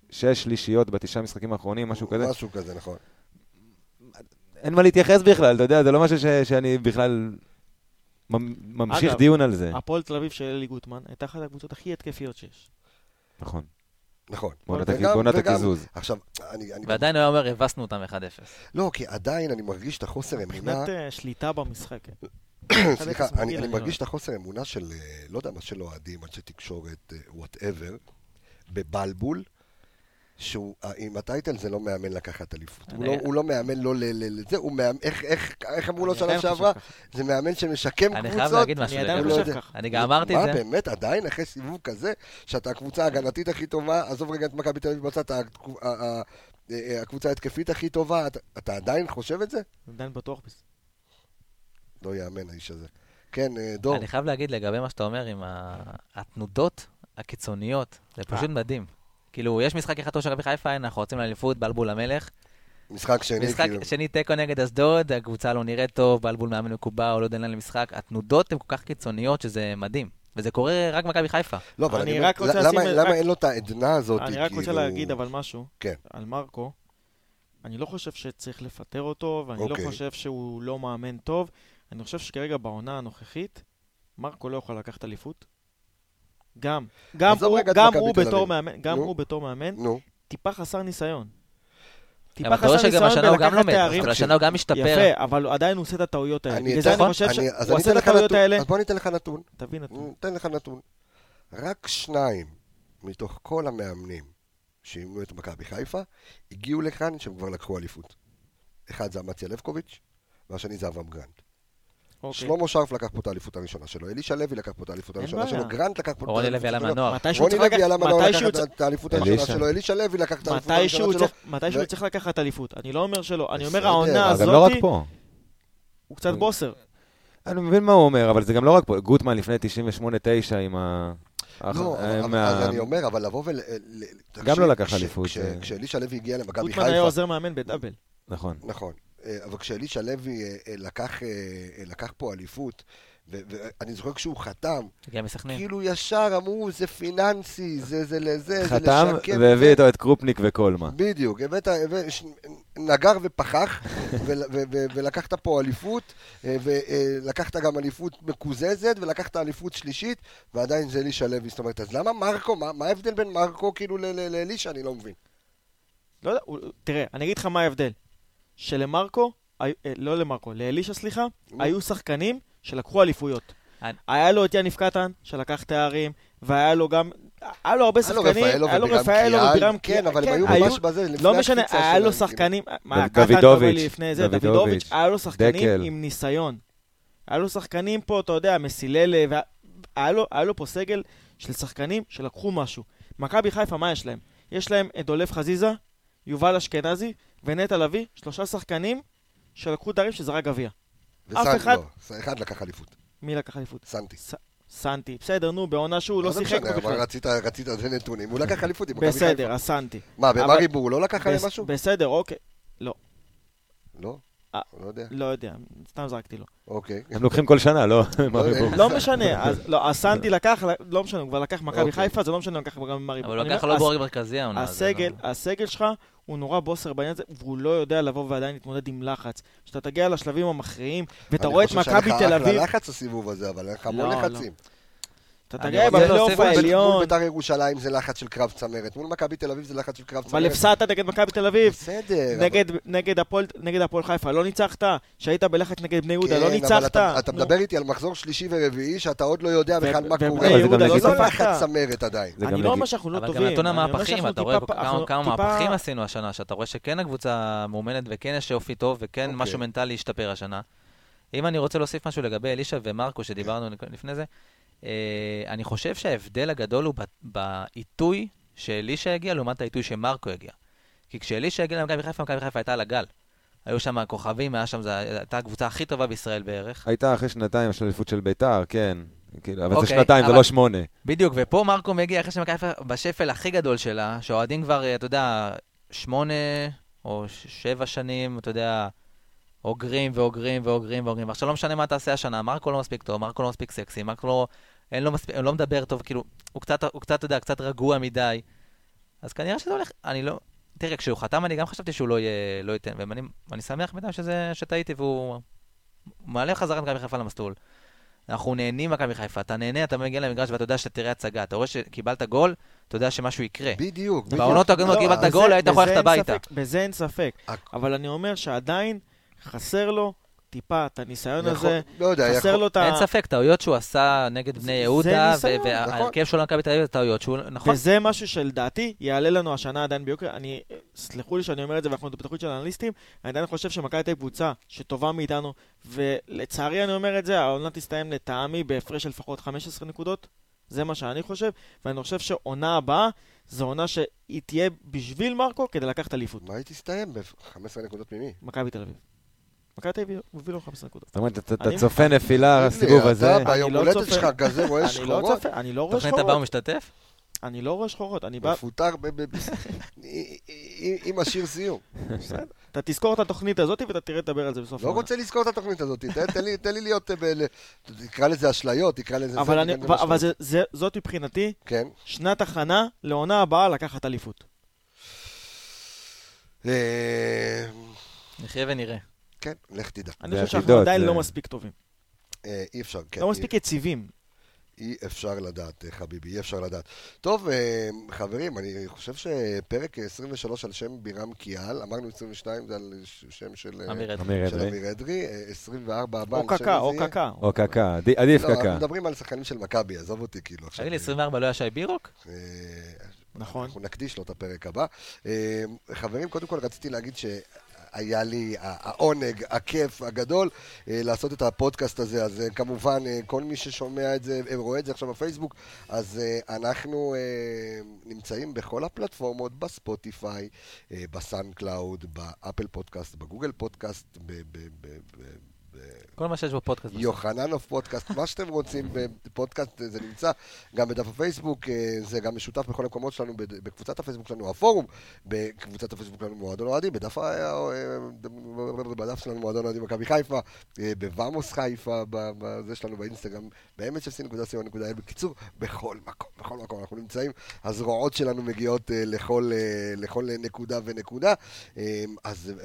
שש שלישיות בתשעה משחקים האחרונים, משהו כזה. משהו כזה, נכון. אין מה להתייחס בכלל, אתה יודע, זה לא משהו שאני בכלל ממשיך דיון על זה. הפועל תל אביב של אלי גוטמן הייתה אחת הקבוצות הכי התקפיות שיש. נכון. נכון. בוא נת הכיזוז. עכשיו, אני... ועדיין הוא אומר, הבסנו אותם אחד אפס. לא, כי עדיין אני מרגיש את החוסר אמונה... מבחינת שליטה במשחק. סליחה, אני מרגיש את החוסר אמונה של, לא יודע מה שלא אוהדים, אנשי תקשורת, whatever, בבלבול, שעם הטייטל זה לא מאמן לקחת אליפות. הוא לא מאמן, לא לזה, הוא מאמן, איך אמרו לו שנה שעברה? זה מאמן שמשקם קבוצות. אני חייב להגיד משהו. אני עדיין חושב ככה. אני גם אמרתי את זה. מה, באמת, עדיין, אחרי סיבוב כזה, שאתה הקבוצה ההגנתית הכי טובה, עזוב רגע את מכבי תל אביב, אתה הקבוצה ההתקפית הכי טובה, אתה עדיין חושב את זה? עדיין בטוח בזה. לא יאמן האיש הזה. כן, דור. אני חייב להגיד לגבי מה שאתה אומר, עם התנודות הקיצוניות, זה פשוט מדהים. כאילו, יש משחק אחד ראש הרבי חיפה, אנחנו רוצים לאליפות, בלבול המלך. משחק שני, משחק כאילו. שני טקו נגד אסדוד, הקבוצה לא נראית טוב, בלבול מאמן מקובה, או לא דנן למשחק. התנודות הן כל כך קיצוניות שזה מדהים. וזה קורה רק מכבי חיפה. לא, אבל אני רק רוצה... למה, למה רק... אין לו את העדנה הזאת? אני רק כאילו... רוצה להגיד אבל משהו. כן. על מרקו, אני לא חושב שצריך לפטר אותו, ואני אוקיי. לא חושב שהוא לא מאמן טוב. אני חושב שכרגע בעונה הנוכחית, מרקו לא יכול לקחת אליפות. גם, גם הוא, גם הוא בתור מאמן, גם הוא בתור מאמן, טיפה חסר ניסיון. טיפה חסר ניסיון בלקחת תארים. השנה הוא גם משתפר. יפה, אבל עדיין הוא עושה את הטעויות האלה. אני חושב שהוא עושה את הטעויות האלה. אז בוא ניתן לך נתון. תביא נתון. ניתן לך נתון. רק שניים מתוך כל המאמנים שאימנו את מכבי חיפה, הגיעו לכאן שהם כבר לקחו אליפות. אחד זה אמציה לבקוביץ' והשני זה אברהם גרנט. שלמה שרף לקח פה את האליפות הראשונה שלו, אלישע לוי לקח פה את האליפות הראשונה שלו, גרנט לקח פה את האליפות הראשונה שלו, רוני לוי עלה מנוע לקח את האליפות הראשונה שלו, אלישע לוי לקח את האליפות הראשונה שלו. מתי שהוא צריך לקח את האליפות? אני לא אומר שלא, אני אומר העונה הזאת, הוא קצת בוסר. אני מבין מה הוא אומר, אבל זה גם לא רק פה, גוטמן לפני תשעים ושמונה תשע עם ה... לא, אז אני אומר, אבל לבוא ול... גם לא לקח אליפות. כשאלישע לוי הגיע למכבי חיפה... גוטמן היה עוזר מאמן בדאבל. נכון. נכון. אבל כשאלישע לוי לקח, לקח פה אליפות, ואני זוכר כשהוא חתם, כאילו ישר אמרו, זה פיננסי, זה זה לזה, זה לשקם. חתם והביא איתו את קרופניק וקולמה. בדיוק, הבאת, נגר ופחח, ולקחת פה אליפות, ולקחת גם אליפות מקוזזת, ולקחת אליפות שלישית, ועדיין זה אלישע לוי. זאת אומרת, אז למה מרקו, מה ההבדל בין מרקו כאילו לאלישע? אני לא מבין. לא יודע, תראה, אני אגיד לך מה ההבדל. שלמרקו, לא למרקו, לאלישה סליחה, היו שחקנים שלקחו אליפויות. היה לו את יניב קטן, שלקח תארים, והיה לו גם, היה לו הרבה שחקנים, היה לו רפאלו ובירם קיאל, אבל הם היו ממש בזה, לא משנה, היה לו שחקנים, דוידוביץ', דוידוביץ', היה לו שחקנים עם ניסיון, היה לו שחקנים פה, אתה יודע, מסיללה, היה לו פה סגל של שחקנים שלקחו משהו. מכבי חיפה, מה יש להם? יש להם את דולף חזיזה, יובל אשכנזי, ונטע לוי, שלושה שחקנים שלקחו תארים שזה רק גביע. אף אחד... לא, אחד לקח אליפות. מי לקח אליפות? סנטי. ס... סנטי, בסדר, נו, בעונה שהוא לא, לא שיחק. לא משנה, רצית, רצית את זה נתונים, הוא לקח אליפות. בסדר, הסנטי. מה, במה אבל... ריבור, הוא לא לקח בס... משהו? בסדר, אוקיי, לא. לא? 아, לא יודע. לא יודע, סתם זרקתי לו. אוקיי. הם לוקחים כל שנה, לא? לא משנה, אז לא, הסנטי לקח, לא משנה, הוא כבר לקח מכבי חיפה, זה לא משנה, הוא לקח גם מריבור. אבל הוא לקח לא בורג מרכזי, הסגל שלך הוא נורא בוסר בעניין הזה, והוא לא יודע לבוא ועדיין להתמודד עם לחץ. כשאתה תגיע לשלבים המכריעים, ואתה רואה את מכבי תל אביב... אני חושב שלך ללחץ הסיבוב הזה, אבל לך המון לחצים. אתה תגיע בפלייאוף העליון. מול בית"ר ירושלים זה לחץ של קרב צמרת, מול מכבי תל אביב זה לחץ של קרב צמרת. אבל הפסדת נגד מכבי תל אביב. בסדר. נגד הפועל חיפה, לא ניצחת. שהיית בלחץ נגד בני יהודה, לא ניצחת. כן, אבל אתה מדבר איתי על מחזור שלישי ורביעי, שאתה עוד לא יודע בכלל מה קורה. זה לחץ צמרת עדיין. אני לא אומר שאנחנו לא טובים. אבל גם נתון המהפכים, אתה רואה כמה מהפכים עשינו השנה, שאתה רואה שכן הקבוצה מאומנת וכן יש אופי טוב וכן משהו מנטלי השתפר השנה. אם אני רוצה להוסיף משהו לגבי אלישע ומרקו שדיברנו לפני זה. אני חושב שההבדל הגדול הוא בעיתוי שאלישע הגיע לעומת העיתוי שמרקו הגיע. כי כשאלישע הגיע למכבי חיפה, מכבי חיפה הייתה על הגל. היו שם הכוכבים, הייתה הקבוצה הכי טובה בישראל בערך. הייתה אחרי שנתיים של אליפות של בית"ר, כן. כאילו, אבל okay, זה שנתיים, אבל... זה לא שמונה. בדיוק, ופה מרקו מגיע אחרי שמכבי חיפה בשפל הכי גדול שלה, שהאוהדים כבר, אתה יודע, שמונה או שבע שנים, אתה יודע, אוגרים ואוגרים ואוגרים ואוגרים. עכשיו לא משנה מה תעשה השנה, מרקו לא מספיק טוב, מרקו לא מספיק סקסי, מרקו לא, אין לו מספיק, אין לו מדבר טוב, כאילו, הוא קצת, הוא קצת, אתה יודע, קצת רגוע מדי. אז כנראה שזה הולך, אני לא... תראה, כשהוא חתם, אני גם חשבתי שהוא לא, יהיה, לא ייתן, ואני שמח מדי שזה, שטעיתי, והוא מעלה חזרה מכבי חיפה למסלול. אנחנו נהנים מכבי חיפה, אתה נהנה, אתה מגיע למגרש ואתה יודע שאתה תראה הצגה, אתה רואה שקיבלת גול, אתה יודע שמשהו יקרה. בדיוק, בדיוק. בעונות הגנות קיבלת גול, היית יכול ללכת הביתה. בזה אין ספק, אבל אני אומר שעדיין חסר לו טיפה את הניסיון הזה, חסר לו את ה... אין ספק, טעויות שהוא עשה נגד בני יהודה, והרכב שלו מכבי תל אביב, טעויות שהוא, נכון? וזה משהו שלדעתי יעלה לנו השנה עדיין ביוקר, אני, סלחו לי שאני אומר את זה, ואנחנו בתוכנית של האנליסטים, אני עדיין חושב שמכבי תל אביב קבוצה שטובה מאיתנו, ולצערי אני אומר את זה, העונה תסתיים לטעמי בהפרש של לפחות חמש עשרה נקודות, זה מה שאני חושב, ואני חושב שעונה הבאה, זו עונה שהיא תהיה בשביל מרקו כדי לקחת אליפות. מה היא תסתיים ב-חמש עשרה נקודות ממי? מכבי תל אביב. מכבי תל אביב מוביל לו חמש עשרה נקודות. זאת אומרת, אתה צופה נפילה, הסיבוב הזה. אתה ביום הולדת שלך כזה רואה שחורות. אני לא רואה שחורות. תוכנית הבא משתתף? אני לא רואה שחורות. מפותר עם השיר סיום. אתה תזכור את התוכנית הזאת ואתה תראה לדבר על זה בסוף. לא רוצה לזכור את התוכנית הזאת. תן לי להיות, תקרא לזה אשליות, תקרא לזה... אבל זאת מבחינתי, שנת הכנה לעונה הבאה לקחת אליפות. נחיה ונראה. כן, לך תדע. אני חושב שאנחנו עדיין לא מספיק טובים. אי אפשר, כן. לא מספיק יציבים. אי אפשר לדעת, חביבי, אי אפשר לדעת. טוב, חברים, אני חושב שפרק עשרים ושלוש על שם בירם קיאל, אמרנו עשרים ושתיים, זה על שם של אמיר אדרי, עשרים וארבע הבא. או קקה, או קקה. או קקה, עדיף קקה. אנחנו מדברים על שחקנים של מכבי, עזוב אותי כאילו. תגיד לי, עשרים וארבע לא היה שי בירוק? נכון. אנחנו נקדיש לו את הפרק הבא. חברים, קודם כל רציתי להגיד ש... היה לי העונג, הכיף הגדול לעשות את הפודקאסט הזה, אז כמובן כל מי ששומע את זה, רואה את זה עכשיו בפייסבוק, אז אנחנו נמצאים בכל הפלטפורמות, בספוטיפיי, בסאונדקלאוד, באפל פודקאסט, בגוגל פודקאסט, ב... ב-, ב-, ב- כל מה שיש בפודקאסט. יוחננוף פודקאסט, מה שאתם רוצים בפודקאסט, זה נמצא גם בדף הפייסבוק, זה גם משותף בכל המקומות שלנו, בקבוצת הפייסבוק שלנו, הפורום, בקבוצת הפייסבוק שלנו מועדון אוהדים, בדף שלנו מועדון אוהדים מכבי חיפה, בוואמוס חיפה, זה שלנו באינסטגרם, ב-אם אייץ' אף סי נקודה סי או נקודה איי אל, בקיצור, בכל מקום, בכל מקום אנחנו נמצאים, הזרועות שלנו מגיעות לכל נקודה ונקודה,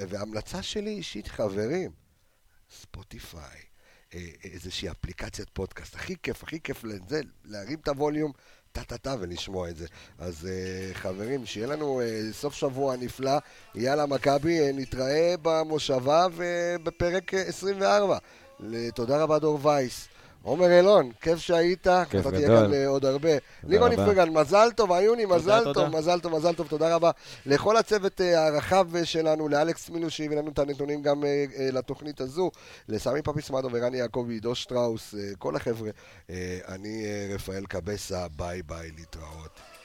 וההמלצה שלי אישית, חברים, ספוטיפיי, איזושהי אפליקציית פודקאסט, הכי כיף, הכי כיף לזה, להרים את הווליום, טה-טה-טה ולשמוע את זה. אז חברים, שיהיה לנו סוף שבוע נפלא, יאללה מכבי, נתראה במושבה ובפרק עשרים וארבע. תודה רבה דור וייס. עומר אילון, כיף שהיית, אתה תהיה כאן עוד הרבה. לירון איפרגן, מזל טוב, עיוני, מזל טוב, מזל טוב, מזל טוב, תודה רבה. לכל הצוות הרחב שלנו, לאלכס מילוש שהביא לנו את הנתונים גם לתוכנית הזו, לסמי פפיסמדו ורני יעקבי, עידו שטראוס, כל החבר'ה. אני רפאל קבסה, ביי ביי, להתראות.